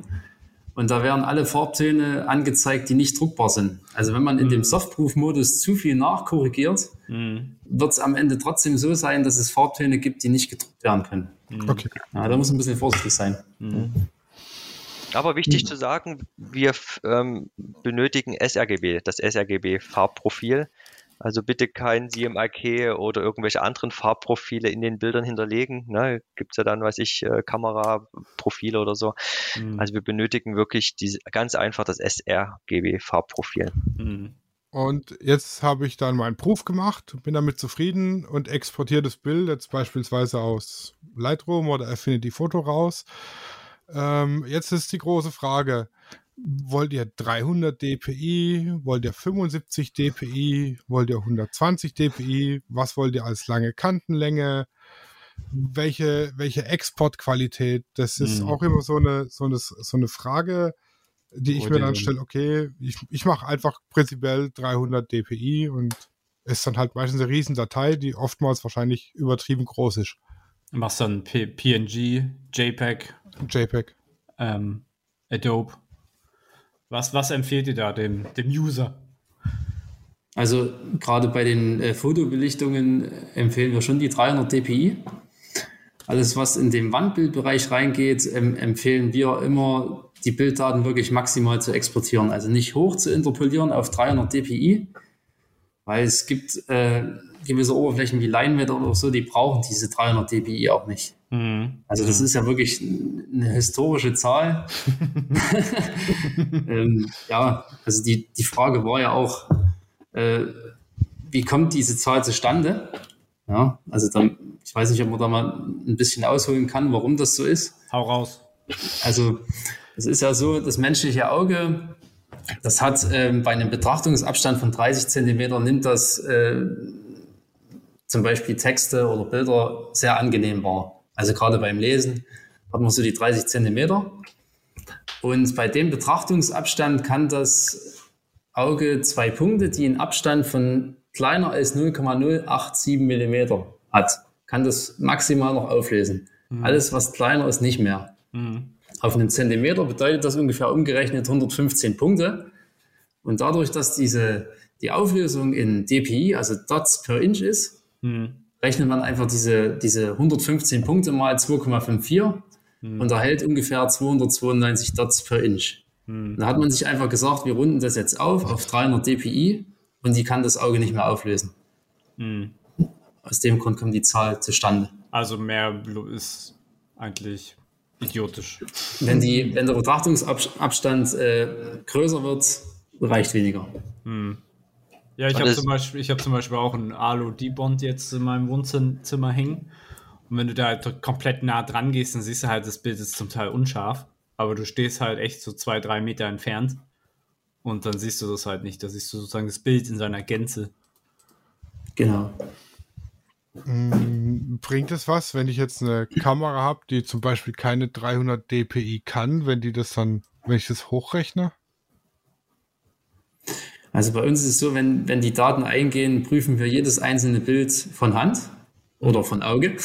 Und da werden alle Farbtöne angezeigt, die nicht druckbar sind. Also wenn man in dem Softproof-Modus zu viel nachkorrigiert, wird es am Ende trotzdem so sein, dass es Farbtöne gibt, die nicht gedruckt werden können. Okay. Ja, da muss man ein bisschen vorsichtig sein. Aber wichtig zu sagen, wir benötigen sRGB, das sRGB-Farbprofil. Also bitte kein CMYK oder irgendwelche anderen Farbprofile in den Bildern hinterlegen. Ne? Gibt es ja dann, weiß ich, Kameraprofile oder so. Also wir benötigen wirklich ganz einfach das sRGB-Farbprofil. Und jetzt habe ich dann meinen Proof gemacht, bin damit zufrieden und exportiere das Bild jetzt beispielsweise aus Lightroom oder Affinity Photo raus. Jetzt ist die große Frage, wollt ihr 300 dpi, wollt ihr 75 dpi, wollt ihr 120 dpi, was wollt ihr als lange Kantenlänge, welche Exportqualität, das ist auch immer so eine Frage, die ich mir dann stelle, okay, ich mache einfach prinzipiell 300 dpi und ist dann halt meistens eine riesen Datei, die oftmals wahrscheinlich übertrieben groß ist. Du machst dann PNG, JPEG, Adobe. Was empfiehlt ihr da dem User? Also gerade bei den Fotobelichtungen empfehlen wir schon die 300 dpi. Alles, was in den Wandbildbereich reingeht, empfehlen wir immer, die Bilddaten wirklich maximal zu exportieren. Also nicht hoch zu interpolieren auf 300 dpi, weil es gibt gewisse Oberflächen wie Leinwände oder so, die brauchen diese 300 dpi auch nicht. Also das ist ja wirklich eine historische Zahl. Ja, also die Frage war ja auch, wie kommt diese Zahl zustande? Ja, also dann, ich weiß nicht, ob man da mal ein bisschen ausholen kann, warum das so ist. Hau raus. Also es ist ja so, das menschliche Auge, das hat bei einem Betrachtungsabstand von 30 Zentimeter nimmt das zum Beispiel Texte oder Bilder sehr angenehm wahr. Also gerade beim Lesen hat man so die 30 Zentimeter. Und bei dem Betrachtungsabstand kann das Auge zwei Punkte, die einen Abstand von kleiner als 0,087 mm hat, kann das maximal noch auflesen. Alles, was kleiner ist, nicht mehr. Auf einem Zentimeter bedeutet das ungefähr umgerechnet 115 Punkte. Und dadurch, dass die Auflösung in dpi, also Dots per Inch ist, rechnet man einfach diese 115 Punkte mal 2,54 und erhält ungefähr 292 Dots per Inch. Da hat man sich einfach gesagt, wir runden das jetzt auf 300 dpi und die kann das Auge nicht mehr auflösen. Aus dem Grund kommt die Zahl zustande. Also mehr ist eigentlich idiotisch. Wenn der Betrachtungsabstand größer wird, reicht weniger. Ja, ich habe zum Beispiel auch einen Alu-Dibond jetzt in meinem Wohnzimmer hängen. Und wenn du da halt komplett nah dran gehst, dann siehst du halt, das Bild ist zum Teil unscharf. Aber du stehst halt echt so 2-3 Meter entfernt. Und dann siehst du das halt nicht. Da siehst du sozusagen das Bild in seiner Gänze. Genau. Bringt es was, wenn ich jetzt eine Kamera habe, die zum Beispiel keine 300 dpi kann, wenn ich das hochrechne? Also bei uns ist es so, wenn die Daten eingehen, prüfen wir jedes einzelne Bild von Hand oder von Auge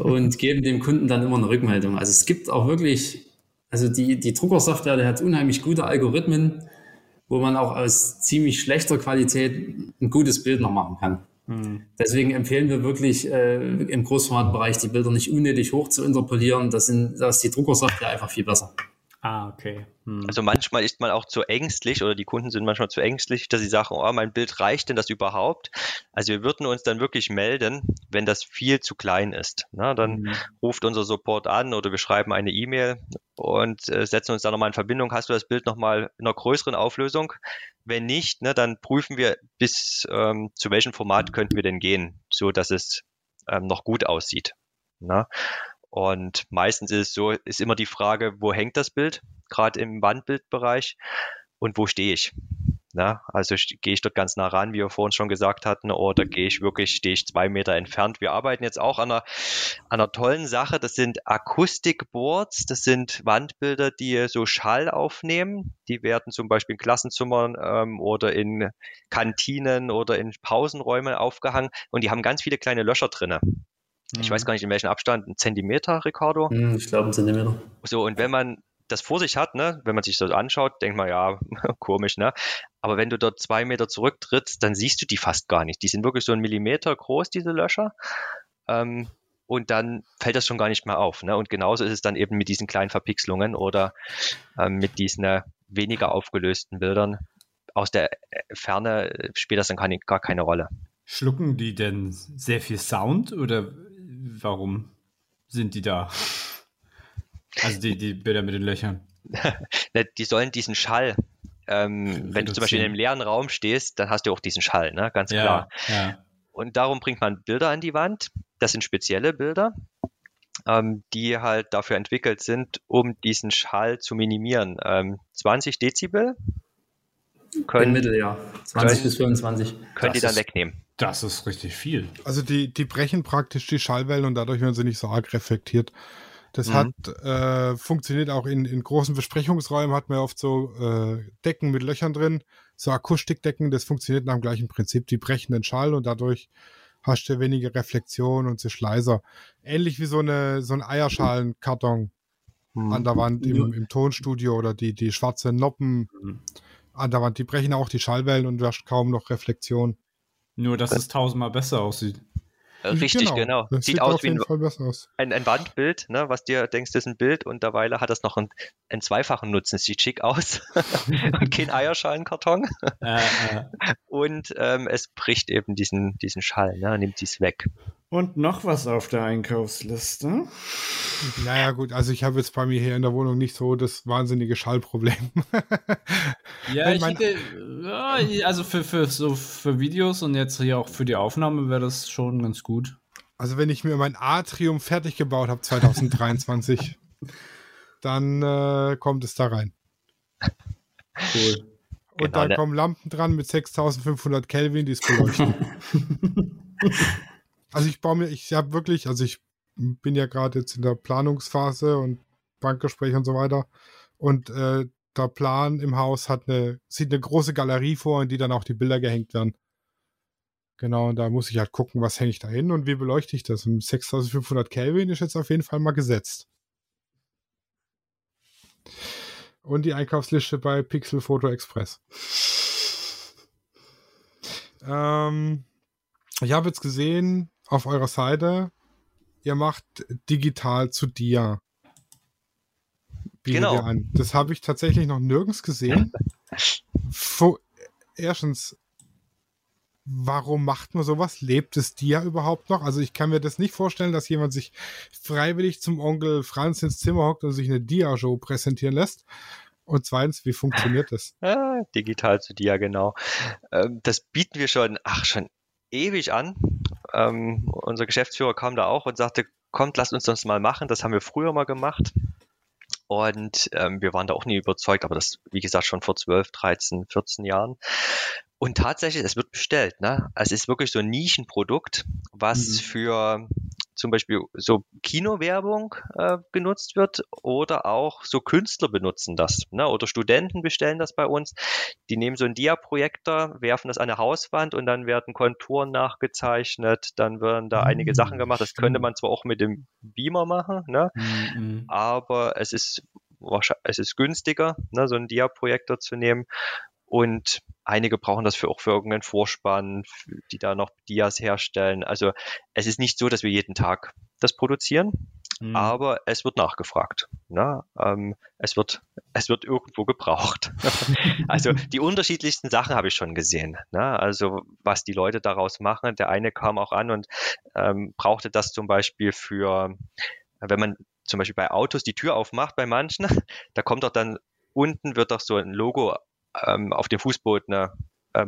und geben dem Kunden dann immer eine Rückmeldung. Also es gibt auch wirklich, also die Druckersoftware, die hat unheimlich gute Algorithmen, wo man auch aus ziemlich schlechter Qualität ein gutes Bild noch machen kann. Deswegen empfehlen wir wirklich im Großformatbereich die Bilder nicht unnötig hoch zu interpolieren. Da ist die Druckersoftware einfach viel besser. Ah, okay. Also manchmal ist man auch zu ängstlich oder die Kunden sind manchmal zu ängstlich, dass sie sagen, oh, mein Bild, reicht denn das überhaupt? Also wir würden uns dann wirklich melden, wenn das viel zu klein ist. Na, dann ruft unser Support an oder wir schreiben eine E-Mail und setzen uns dann nochmal in Verbindung. Hast du das Bild nochmal in einer größeren Auflösung? Wenn nicht, ne, dann prüfen wir, bis zu welchem Format könnten wir denn gehen, so dass es noch gut aussieht. Na? Und meistens ist es so, ist immer die Frage, wo hängt das Bild, gerade im Wandbildbereich und wo stehe ich? Ne? Also gehe ich dort ganz nah ran, wie wir vorhin schon gesagt hatten, oder stehe ich 2 Meter entfernt. Wir arbeiten jetzt auch an einer tollen Sache. Das sind Akustikboards, das sind Wandbilder, die so Schall aufnehmen. Die werden zum Beispiel in Klassenzimmern oder in Kantinen oder in Pausenräumen aufgehangen und die haben ganz viele kleine Löcher drin. Ich weiß gar nicht, in welchem Abstand, 1 Zentimeter, Ricardo? Ich glaube, 1 Zentimeter. So, und wenn man das vor sich hat, ne, wenn man sich das anschaut, denkt man, ja, komisch, ne? Aber wenn du dort 2 Meter zurücktrittst, dann siehst du die fast gar nicht. Die sind wirklich so 1 Millimeter groß, diese Löcher. Und dann fällt das schon gar nicht mehr auf. Ne? Und genauso ist es dann eben mit diesen kleinen Verpixelungen oder mit diesen weniger aufgelösten Bildern. Aus der Ferne spielt das dann gar keine Rolle. Schlucken die denn sehr viel Sound oder warum sind die da? Also die Bilder mit den Löchern. Die sollen diesen Schall, wenn du zum Beispiel in einem leeren Raum stehst, dann hast du auch diesen Schall, ne? Ganz klar. Ja. Und darum bringt man Bilder an die Wand. Das sind spezielle Bilder, die halt dafür entwickelt sind, um diesen Schall zu minimieren. 20 Dezibel im Mittel, ja. 20 bis 25. Können die dann wegnehmen. Das ist richtig viel. Also die brechen praktisch die Schallwellen und dadurch werden sie nicht so arg reflektiert. Das hat funktioniert auch in großen Besprechungsräumen, hat man oft so Decken mit Löchern drin, so Akustikdecken, das funktioniert nach dem gleichen Prinzip. Die brechen den Schall und dadurch hast du weniger Reflexion und sie ist leiser. Ähnlich wie so ein Eierschalenkarton an der Wand im Tonstudio oder die schwarzen Noppen an der Wand. Die brechen auch die Schallwellen und du hast kaum noch Reflexion. Nur, dass es tausendmal besser aussieht. Richtig, genau. Sieht aus wie ein Wandbild, ne, was dir denkst, das ist ein Bild und derweil hat das noch einen zweifachen Nutzen. Es sieht schick aus und kein Eierschalenkarton. Und es bricht eben diesen Schall, ne, nimmt dies weg. Und noch was auf der Einkaufsliste. Naja gut, also ich habe jetzt bei mir hier in der Wohnung nicht so das wahnsinnige Schallproblem. Ja, also für Videos und jetzt hier auch für die Aufnahme wäre das schon ganz gut. Also wenn ich mir mein Atrium fertig gebaut habe 2023, dann kommt es da rein. Cool. Und genau, dann kommen Lampen dran mit 6500 Kelvin, die es beleuchten. Also ich bin ja gerade jetzt in der Planungsphase und Bankgespräche und so weiter und der Plan im Haus sieht eine große Galerie vor, in die dann auch die Bilder gehängt werden. Genau, und da muss ich halt gucken, was hänge ich da hin und wie beleuchte ich das. Und 6500 Kelvin ist jetzt auf jeden Fall mal gesetzt. Und die Einkaufsliste bei Pixel Photo Express. Ich habe jetzt gesehen, auf eurer Seite, ihr macht digital zu Dia. Genau. An. Das habe ich tatsächlich noch nirgends gesehen. Erstens, warum macht man sowas? Lebt es Dia überhaupt noch? Also ich kann mir das nicht vorstellen, dass jemand sich freiwillig zum Onkel Franz ins Zimmer hockt und sich eine Dia-Show präsentieren lässt. Und zweitens, wie funktioniert das? Digital zu Dia, genau. Das bieten wir schon ewig an. Unser Geschäftsführer kam da auch und sagte, kommt, lasst uns das mal machen. Das haben wir früher mal gemacht. Und wir waren da auch nie überzeugt, aber das, wie gesagt, schon vor 12, 13, 14 Jahren. Und tatsächlich, es wird bestellt. Ne? Es ist wirklich so ein Nischenprodukt, was für zum Beispiel so Kinowerbung genutzt wird oder auch so Künstler benutzen das. Ne? Oder Studenten bestellen das bei uns. Die nehmen so einen Dia-Projektor, werfen das an eine Hauswand und dann werden Konturen nachgezeichnet. Dann werden da einige Sachen gemacht. Das könnte man zwar auch mit dem Beamer machen, ne? Aber es ist günstiger, ne? So einen Dia-Projektor zu nehmen. Und einige brauchen das auch für irgendeinen Vorspann, die da noch Dias herstellen. Also es ist nicht so, dass wir jeden Tag das produzieren, aber es wird nachgefragt. Ne? Es wird irgendwo gebraucht. Also die unterschiedlichsten Sachen habe ich schon gesehen. Ne? Also was die Leute daraus machen. Der eine kam auch an und brauchte das zum Beispiel für, wenn man zum Beispiel bei Autos die Tür aufmacht bei manchen, da kommt doch dann unten wird doch so ein Logo auf dem Fußboden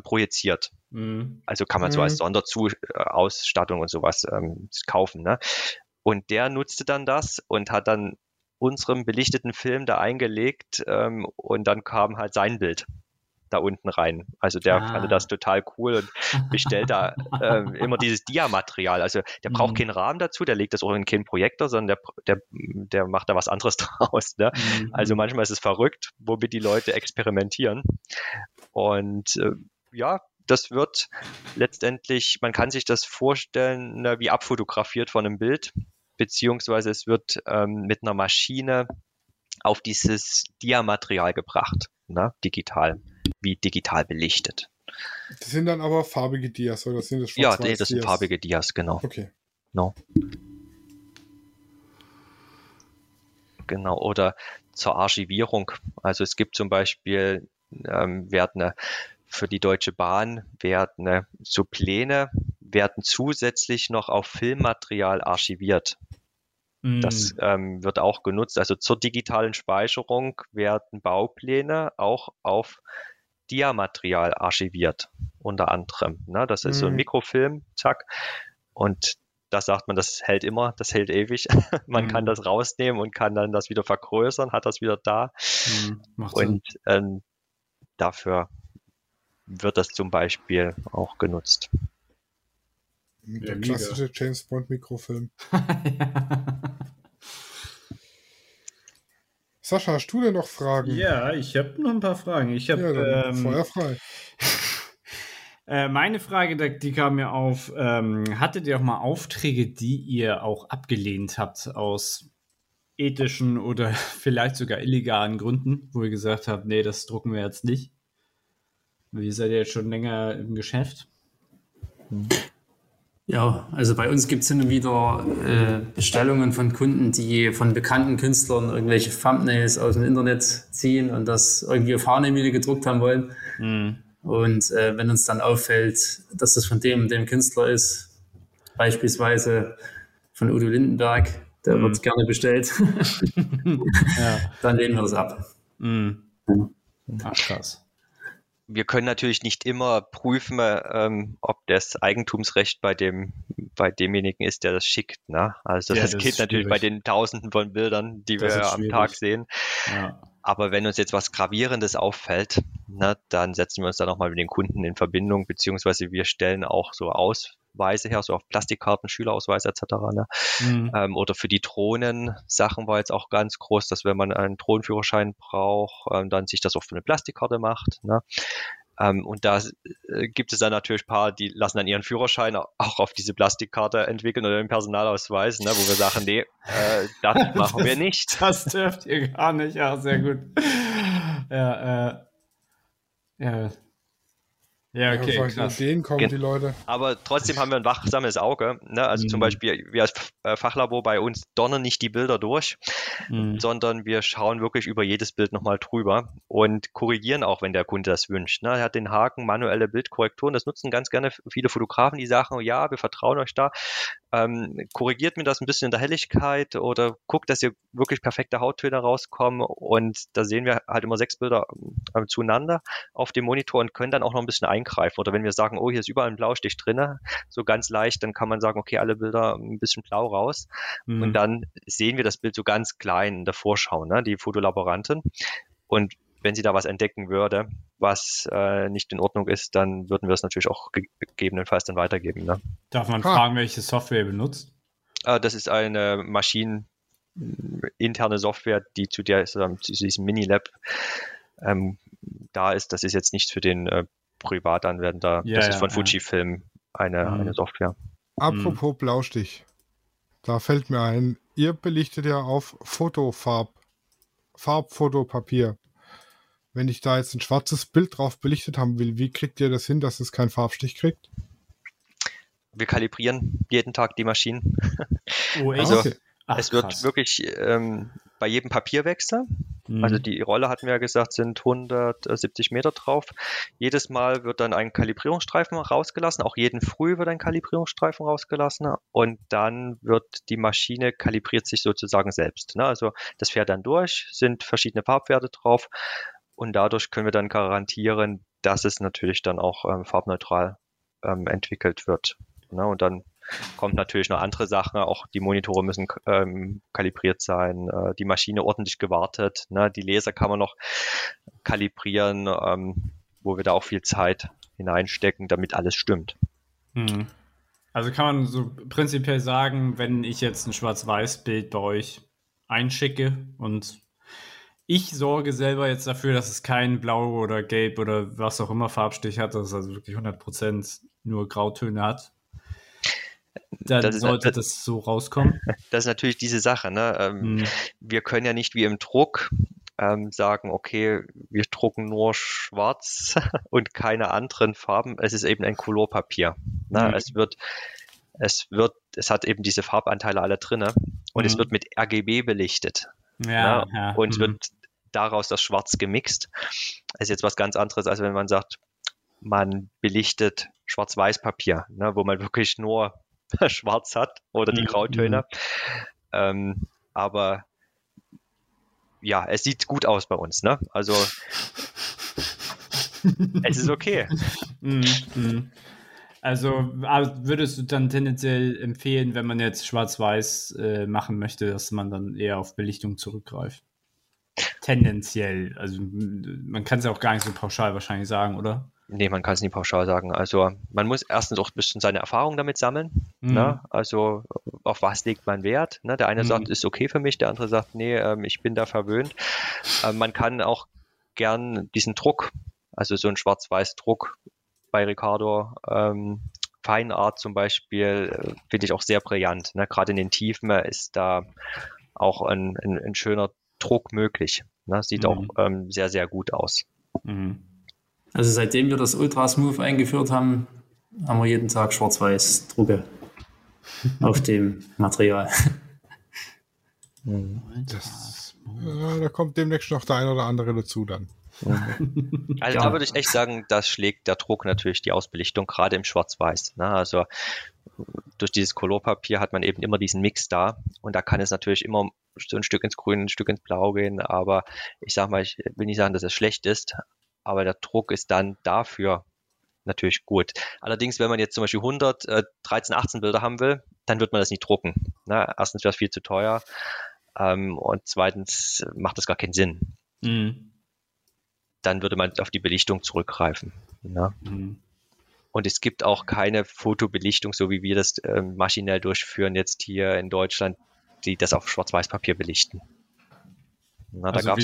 projiziert. Also kann man so als Sonderausstattung und sowas kaufen. Ne? Und der nutzte dann das und hat dann unserem belichteten Film da eingelegt und dann kam halt sein Bild. da unten rein. Also der fand das total cool und bestellt da immer dieses Dia-Material. Also der braucht keinen Rahmen dazu, der legt das auch in keinen Projektor, sondern der macht da was anderes draus. Ne? Also manchmal ist es verrückt, womit die Leute experimentieren. Und das wird letztendlich, man kann sich das vorstellen, ne, wie abfotografiert von einem Bild, beziehungsweise es wird mit einer Maschine auf dieses Dia-Material gebracht, ne, digital, wie digital belichtet. Das sind dann aber farbige Dias, oder das sind das schwarz-weiß Dias? Ja, das sind farbige Dias, genau. Okay. No. Genau, oder zur Archivierung. Also es gibt zum Beispiel, für die Deutsche Bahn werden so Pläne werden zusätzlich noch auf Filmmaterial archiviert. Das wird auch genutzt. Also zur digitalen Speicherung werden Baupläne auch auf Diamaterial archiviert, unter anderem. Ne? Das ist so ein Mikrofilm, zack. Und da sagt man, das hält immer, das hält ewig. Man kann das rausnehmen und kann dann das wieder vergrößern, hat das wieder da. Und dafür wird das zum Beispiel auch genutzt. Der klassische James-Bond-Mikrofilm. Sascha, hast du denn noch Fragen? Ja, ich habe noch ein paar Fragen. Ich habe Feuer frei. Meine Frage, die kam mir auf, hattet ihr auch mal Aufträge, die ihr auch abgelehnt habt aus ethischen oder vielleicht sogar illegalen Gründen, wo ihr gesagt habt, nee, das drucken wir jetzt nicht? Wie seid ihr jetzt schon länger im Geschäft? Ja, also bei uns gibt es hin und wieder Bestellungen von Kunden, die von bekannten Künstlern irgendwelche Thumbnails aus dem Internet ziehen und das irgendwie auf Hahnemühle gedruckt haben wollen. Und wenn uns dann auffällt, dass das von dem und dem Künstler ist, beispielsweise von Udo Lindenberg, der wird gerne bestellt, dann lehnen wir das ab. Ach, krass. Wir können natürlich nicht immer prüfen, ob das Eigentumsrecht bei demjenigen ist, der das schickt. Ne? Also das geht natürlich bei den Tausenden von Bildern, die wir am Tag sehen. Ja. Aber wenn uns jetzt was Gravierendes auffällt, ne, dann setzen wir uns da nochmal mit den Kunden in Verbindung, beziehungsweise wir stellen auch so Ausweise her, so auf Plastikkarten, Schülerausweise etc. Ne? Oder für die Drohnen-Sachen war jetzt auch ganz groß, dass wenn man einen Drohnenführerschein braucht, dann sich das oft für eine Plastikkarte macht. Ne? Und da gibt es dann natürlich ein paar, die lassen dann ihren Führerschein auch auf diese Plastikkarte entwickeln oder den Personalausweis, ne, wo wir sagen, nee, das machen wir nicht. Das dürft ihr gar nicht. Ja, sehr gut. Ja, okay, ja, krass. Ideen kommen die Leute. Aber trotzdem haben wir ein wachsames Auge. Ne? Also zum Beispiel, wir als Fachlabor bei uns donnern nicht die Bilder durch, sondern wir schauen wirklich über jedes Bild nochmal drüber und korrigieren auch, wenn der Kunde das wünscht. Ne? Er hat den Haken, manuelle Bildkorrekturen, das nutzen ganz gerne viele Fotografen, die sagen, oh ja, wir vertrauen euch da. Korrigiert mir das ein bisschen in der Helligkeit oder guckt, dass hier wirklich perfekte Hauttöne rauskommen, und da sehen wir halt immer 6 Bilder zueinander auf dem Monitor und können dann auch noch ein bisschen eingreifen. Oder wenn wir sagen, oh, hier ist überall ein Blaustich drin, so ganz leicht, dann kann man sagen, okay, alle Bilder ein bisschen blau raus, und dann sehen wir das Bild so ganz klein in der Vorschau, ne, die Fotolaborantin, und wenn sie da was entdecken würde, was nicht in Ordnung ist, dann würden wir es natürlich auch gegebenenfalls dann weitergeben. Ne? Darf man fragen, welche Software ihr benutzt? Das ist eine maschineninterne Software, die zu diesem Mini-Lab da ist. Das ist jetzt nicht für den Privatanwender. Ja, das ist von Fujifilm eine Software. Apropos Blaustich, da fällt mir ein, ihr belichtet ja auf Farbfotopapier. Wenn ich da jetzt ein schwarzes Bild drauf belichtet haben will, wie kriegt ihr das hin, dass es keinen Farbstich kriegt? Wir kalibrieren jeden Tag die Maschinen. Oh, echt? Also, es wird wirklich bei jedem Papierwechsel, also die Rolle, hatten wir ja gesagt, sind 170 Meter drauf. Jedes Mal wird dann ein Kalibrierungsstreifen rausgelassen, auch jeden Früh wird ein Kalibrierungsstreifen rausgelassen, und dann wird die Maschine, kalibriert sich sozusagen selbst. Ne? Also das fährt dann durch, sind verschiedene Farbwerte drauf, und dadurch können wir dann garantieren, dass es natürlich dann auch farbneutral entwickelt wird. Ne? Und dann kommt natürlich noch andere Sachen, auch die Monitore müssen kalibriert sein, die Maschine ordentlich gewartet, ne? Die Laser kann man noch kalibrieren, wo wir da auch viel Zeit hineinstecken, damit alles stimmt. Hm. Also kann man so prinzipiell sagen, wenn ich jetzt ein Schwarz-Weiß-Bild bei euch einschicke und ich sorge selber jetzt dafür, dass es kein Blau oder Gelb oder was auch immer Farbstich hat, dass es also wirklich 100% nur Grautöne hat, dann sollte das so rauskommen. Das ist natürlich diese Sache, ne? Wir können ja nicht wie im Druck sagen, okay, wir drucken nur schwarz und keine anderen Farben. Es ist eben ein Colorpapier. Ne? Mhm. Es hat eben diese Farbanteile alle drin, ne? Und es wird mit RGB belichtet. Ja, ne? Ja. Und wird daraus das Schwarz gemixt. Das ist jetzt was ganz anderes, als wenn man sagt, man belichtet Schwarz-Weiß-Papier, ne? Wo man wirklich nur schwarz hat oder die Grautöne. Aber ja, es sieht gut aus bei uns, ne? Also, es ist okay. Also, würdest du dann tendenziell empfehlen, wenn man jetzt schwarz-weiß machen möchte, dass man dann eher auf Belichtung zurückgreift? Tendenziell. Also, man kann es ja auch gar nicht so pauschal wahrscheinlich sagen, oder? Nee, man kann es nicht pauschal sagen. Also, man muss erstens auch ein bisschen seine Erfahrung damit sammeln. Mhm. Ne? Also, auf was legt man Wert? Ne? Der eine sagt, ist okay für mich, der andere sagt, nee, ich bin da verwöhnt. Man kann auch gern diesen Druck, also so einen Schwarz-Weiß-Druck bei Ricardo, Fine Art zum Beispiel, finde ich auch sehr brillant. Ne? Gerade in den Tiefen ist da auch ein schöner Druck möglich. Ne? Sieht auch sehr, sehr gut aus. Mhm. Also seitdem wir das Ultra Smooth eingeführt haben, haben wir jeden Tag Schwarz-Weiß-Drucke auf dem Material. Das, da kommt demnächst noch der ein oder andere dazu dann. Also da würde ich echt sagen, das schlägt der Druck natürlich die Ausbelichtung, gerade im Schwarz-Weiß. Ne? Also durch dieses Colorpapier hat man eben immer diesen Mix da und da kann es natürlich immer so ein Stück ins Grün, ein Stück ins Blau gehen, aber ich sag mal, ich will nicht sagen, dass es schlecht ist, aber der Druck ist dann dafür natürlich gut. Allerdings, wenn man jetzt zum Beispiel 100 13-18 Bilder haben will, dann wird man das nicht drucken. Ne? Erstens wäre es viel zu teuer und zweitens macht das gar keinen Sinn. Mhm. Dann würde man auf die Belichtung zurückgreifen. Ne? Mhm. Und es gibt auch keine Fotobelichtung, so wie wir das maschinell durchführen jetzt hier in Deutschland, die das auf Schwarz-Weiß-Papier belichten. Na, also da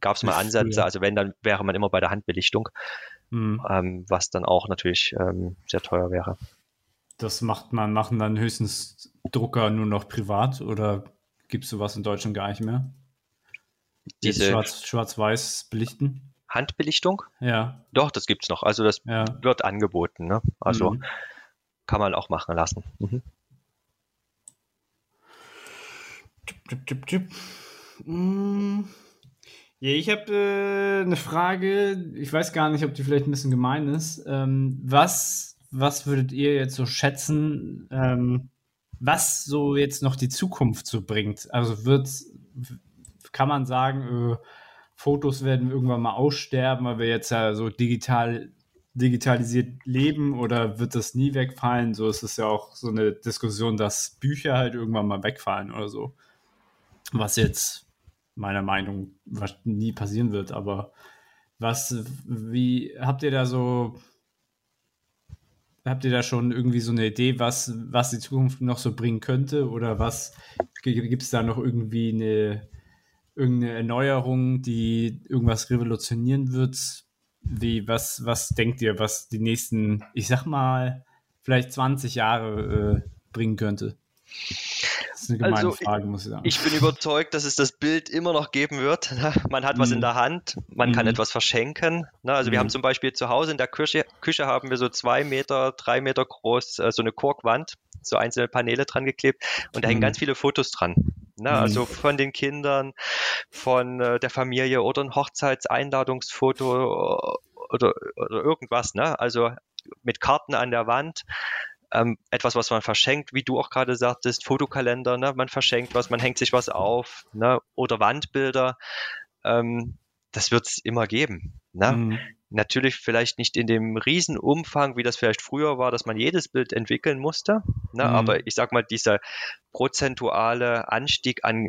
gab es mal Ansätze, also wenn, dann wäre man immer bei der Handbelichtung, was dann auch natürlich sehr teuer wäre. Das machen dann höchstens Drucker nur noch privat oder gibt es sowas in Deutschland gar nicht mehr? Diese Schwarz-Weiß belichten? Handbelichtung? Ja. Doch, das gibt es noch. Also das wird angeboten, ne? Also kann man auch machen lassen. Mhm. Tipp. Ja, ich habe eine Frage, ich weiß gar nicht, ob die vielleicht ein bisschen gemein ist. Was würdet ihr jetzt so schätzen, was so jetzt noch die Zukunft so bringt? Also kann man sagen, Fotos werden irgendwann mal aussterben, weil wir jetzt ja so digitalisiert leben, oder wird das nie wegfallen? So ist es ja auch so eine Diskussion, dass Bücher halt irgendwann mal wegfallen oder so. Was jetzt meiner Meinung nach nie passieren wird, aber wie habt ihr da schon irgendwie so eine Idee, was die Zukunft noch so bringen könnte, oder gibt es da noch irgendwie irgendeine Erneuerung, die irgendwas revolutionieren wird? Wie, was denkt ihr, was die nächsten, ich sag mal, vielleicht 20 Jahre bringen könnte? Das ist eine gemeine Frage, muss ich sagen. Ich bin überzeugt, dass es das Bild immer noch geben wird. Man hat was in der Hand, man kann etwas verschenken. Also wir haben zum Beispiel zu Hause in der Küche haben wir so 3 Meter groß so eine Korkwand, so einzelne Paneele dran geklebt und da hängen ganz viele Fotos dran. Also von den Kindern, von der Familie oder ein Hochzeitseinladungsfoto oder irgendwas. Also mit Karten an der Wand. Etwas, was man verschenkt, wie du auch gerade sagtest, Fotokalender, ne? Man verschenkt was, man hängt sich was auf, ne? Oder Wandbilder, das wird es immer geben. Ne? Natürlich vielleicht nicht in dem Riesenumfang, wie das vielleicht früher war, dass man jedes Bild entwickeln musste, ne? Aber ich sag mal, dieser prozentuale Anstieg an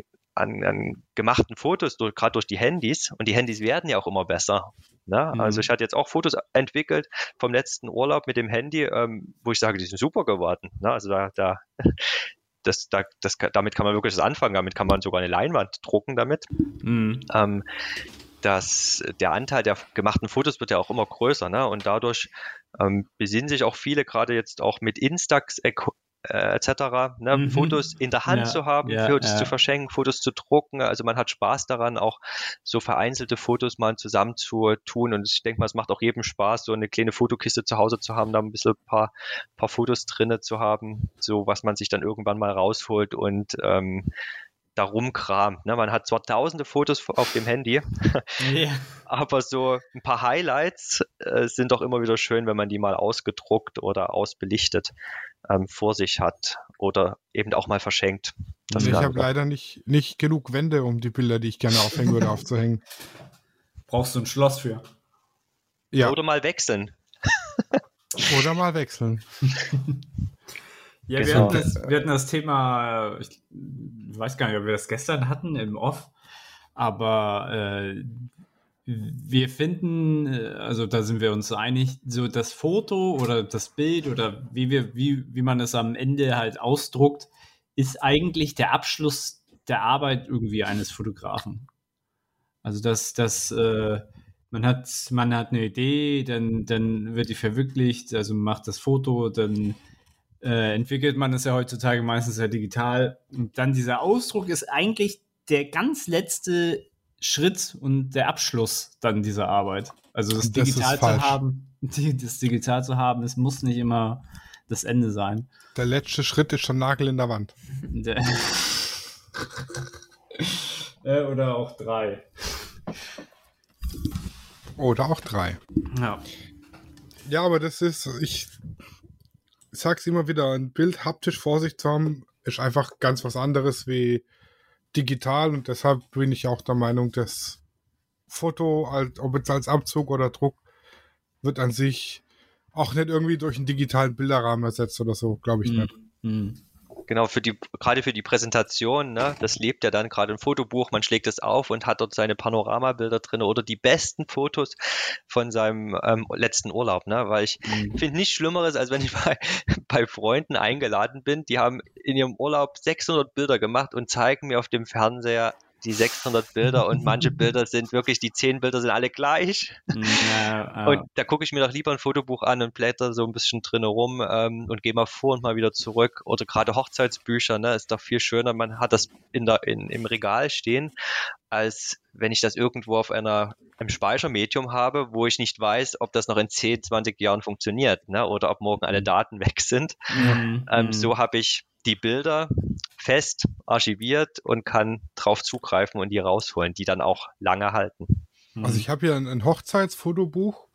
gemachten Fotos, gerade durch die Handys, und die Handys werden ja auch immer besser. Ne? Mhm. Also ich hatte jetzt auch Fotos entwickelt vom letzten Urlaub mit dem Handy, wo ich sage, die sind super geworden. Ne? Also damit kann man wirklich was anfangen, damit kann man sogar eine Leinwand drucken damit. Mhm. Dass der Anteil der gemachten Fotos wird ja auch immer größer, ne? Und dadurch besinnen sich auch viele, gerade jetzt auch mit Instax etc., ne? Mhm. Fotos in der Hand zu haben, Fotos zu verschenken, Fotos zu drucken. Also man hat Spaß daran, auch so vereinzelte Fotos mal zusammen zu tun. Und ich denke mal, es macht auch jedem Spaß, so eine kleine Fotokiste zu Hause zu haben, da ein bisschen paar Fotos drinne zu haben, so was man sich dann irgendwann mal rausholt und da rumkramt. Ne? Man hat zwar tausende Fotos auf dem Handy, aber so ein paar Highlights sind doch immer wieder schön, wenn man die mal ausgedruckt oder ausbelichtet vor sich hat oder eben auch mal verschenkt. Das ich habe leider nicht genug Wände, um die Bilder, die ich gerne aufhängen würde, aufzuhängen. Brauchst du ein Schloss für? Ja. Oder mal wechseln. Oder mal wechseln. Ja, genau. wir hatten das Thema, ich weiß gar nicht, ob wir das gestern hatten im Off, aber wir finden, also da sind wir uns einig, so das Foto oder das Bild oder wie man es am Ende halt ausdruckt, ist eigentlich der Abschluss der Arbeit irgendwie eines Fotografen. Also man hat eine Idee, dann wird die verwirklicht, also man macht das Foto, dann entwickelt man das ja heutzutage meistens ja digital. Und dann dieser Ausdruck ist eigentlich der ganz letzte Schritt und der Abschluss dann dieser Arbeit. Also das digital zu haben, es muss nicht immer das Ende sein. Der letzte Schritt ist schon Nagel in der Wand. Oder auch 3. Oder auch 3. Ja. Ja, aber das ist, ich sag's immer wieder, ein Bild haptisch vor sich zu haben, ist einfach ganz was anderes wie digital, und deshalb bin ich auch der Meinung, dass Foto, ob jetzt als Abzug oder Druck, wird an sich auch nicht irgendwie durch einen digitalen Bilderrahmen ersetzt oder so, glaube ich nicht. Mhm. Genau, gerade für die Präsentation, ne? Das lebt ja dann gerade im Fotobuch, man schlägt es auf und hat dort seine Panoramabilder drin oder die besten Fotos von seinem letzten Urlaub, ne? Weil ich finde nichts Schlimmeres, als wenn ich bei Freunden eingeladen bin, die haben in ihrem Urlaub 600 Bilder gemacht und zeigen mir auf dem Fernseher die 600 Bilder und manche Bilder sind wirklich, die 10 Bilder sind alle gleich. Ja. Und da gucke ich mir doch lieber ein Fotobuch an und blätter so ein bisschen drin rum und gehe mal vor und mal wieder zurück. Oder gerade Hochzeitsbücher, ne, ist doch viel schöner. Man hat das im Regal stehen, als wenn ich das irgendwo auf einem Speichermedium habe, wo ich nicht weiß, ob das noch in 10, 20 Jahren funktioniert, ne, oder ob morgen alle Daten weg sind. Mhm. So habe ich die Bilder fest archiviert und kann drauf zugreifen und die rausholen, die dann auch lange halten. Also ich habe hier ein Hochzeitsfotobuch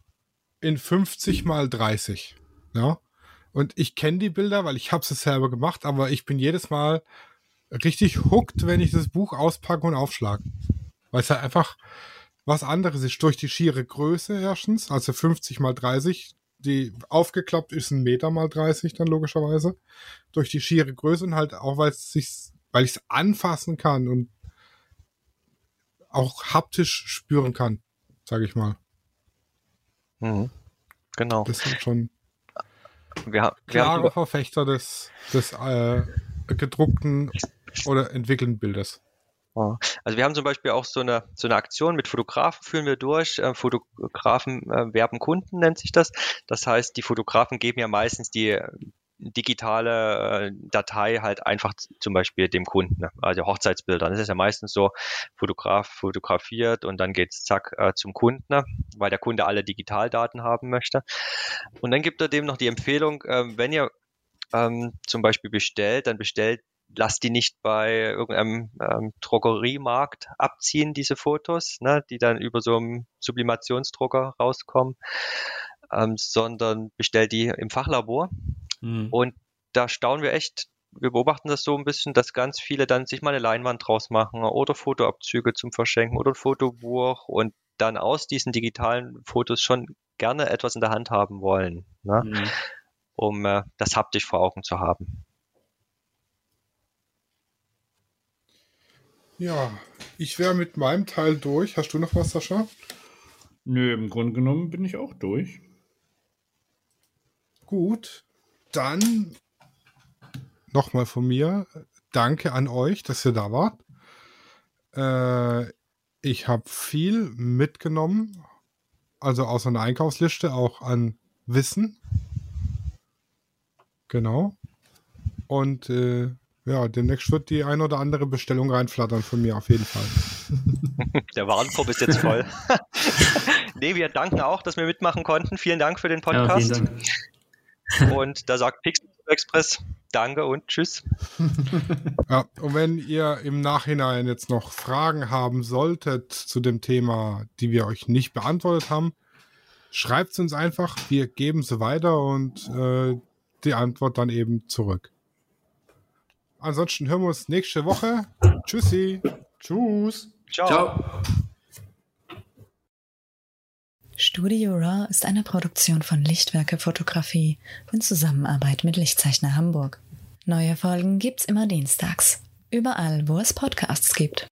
in 50x30. Ja? Und ich kenne die Bilder, weil ich habe sie selber gemacht, aber ich bin jedes Mal richtig hooked, wenn ich das Buch auspacke und aufschlage. Weil es halt einfach was anderes ist. Durch die schiere Größe erstens, also 50x30, die aufgeklappt ist 1 Meter mal 30 dann logischerweise, durch die schiere Größe und halt auch, weil ich es anfassen kann und auch haptisch spüren kann, sage ich mal. Mhm. Genau. Das sind schon klare Verfechter des gedruckten oder entwickelten Bildes. Also wir haben zum Beispiel auch so eine Aktion mit Fotografen führen wir durch. Fotografen werben Kunden, nennt sich das. Das heißt, die Fotografen geben ja meistens die digitale Datei halt einfach zum Beispiel dem Kunden, ne? Also Hochzeitsbilder. Das ist ja meistens so, Fotograf fotografiert und dann geht's zack zum Kunden, ne? Weil der Kunde alle Digitaldaten haben möchte. Und dann gibt er dem noch die Empfehlung, wenn ihr zum Beispiel bestellt, dann lasst die nicht bei irgendeinem Drogeriemarkt abziehen, diese Fotos, ne, die dann über so einen Sublimationsdrucker rauskommen, sondern bestellt die im Fachlabor. Mhm. Und da staunen wir echt, wir beobachten das so ein bisschen, dass ganz viele dann sich mal eine Leinwand draus machen oder Fotoabzüge zum Verschenken oder ein Fotobuch und dann aus diesen digitalen Fotos schon gerne etwas in der Hand haben wollen, ne, um das haptisch vor Augen zu haben. Ja, ich wäre mit meinem Teil durch. Hast du noch was, Sascha? Nö, im Grunde genommen bin ich auch durch. Gut, dann nochmal von mir. Danke an euch, dass ihr da wart. Ich habe viel mitgenommen, also aus einer Einkaufsliste, auch an Wissen. Genau. Und ja, demnächst wird die ein oder andere Bestellung reinflattern von mir, auf jeden Fall. Der Warenkorb ist jetzt voll. Nee, wir danken auch, dass wir mitmachen konnten. Vielen Dank für den Podcast. Ja, vielen Dank. Und da sagt Pixel Express danke und tschüss. Ja, und wenn ihr im Nachhinein jetzt noch Fragen haben solltet zu dem Thema, die wir euch nicht beantwortet haben, schreibt es uns einfach. Wir geben sie weiter und die Antwort dann eben zurück. Ansonsten hören wir uns nächste Woche. Tschüssi. Tschüss. Ciao. Ciao. Studio Raw ist eine Produktion von Lichtwerke Fotografie in Zusammenarbeit mit Lichtzeichner Hamburg. Neue Folgen gibt's immer dienstags. Überall, wo es Podcasts gibt.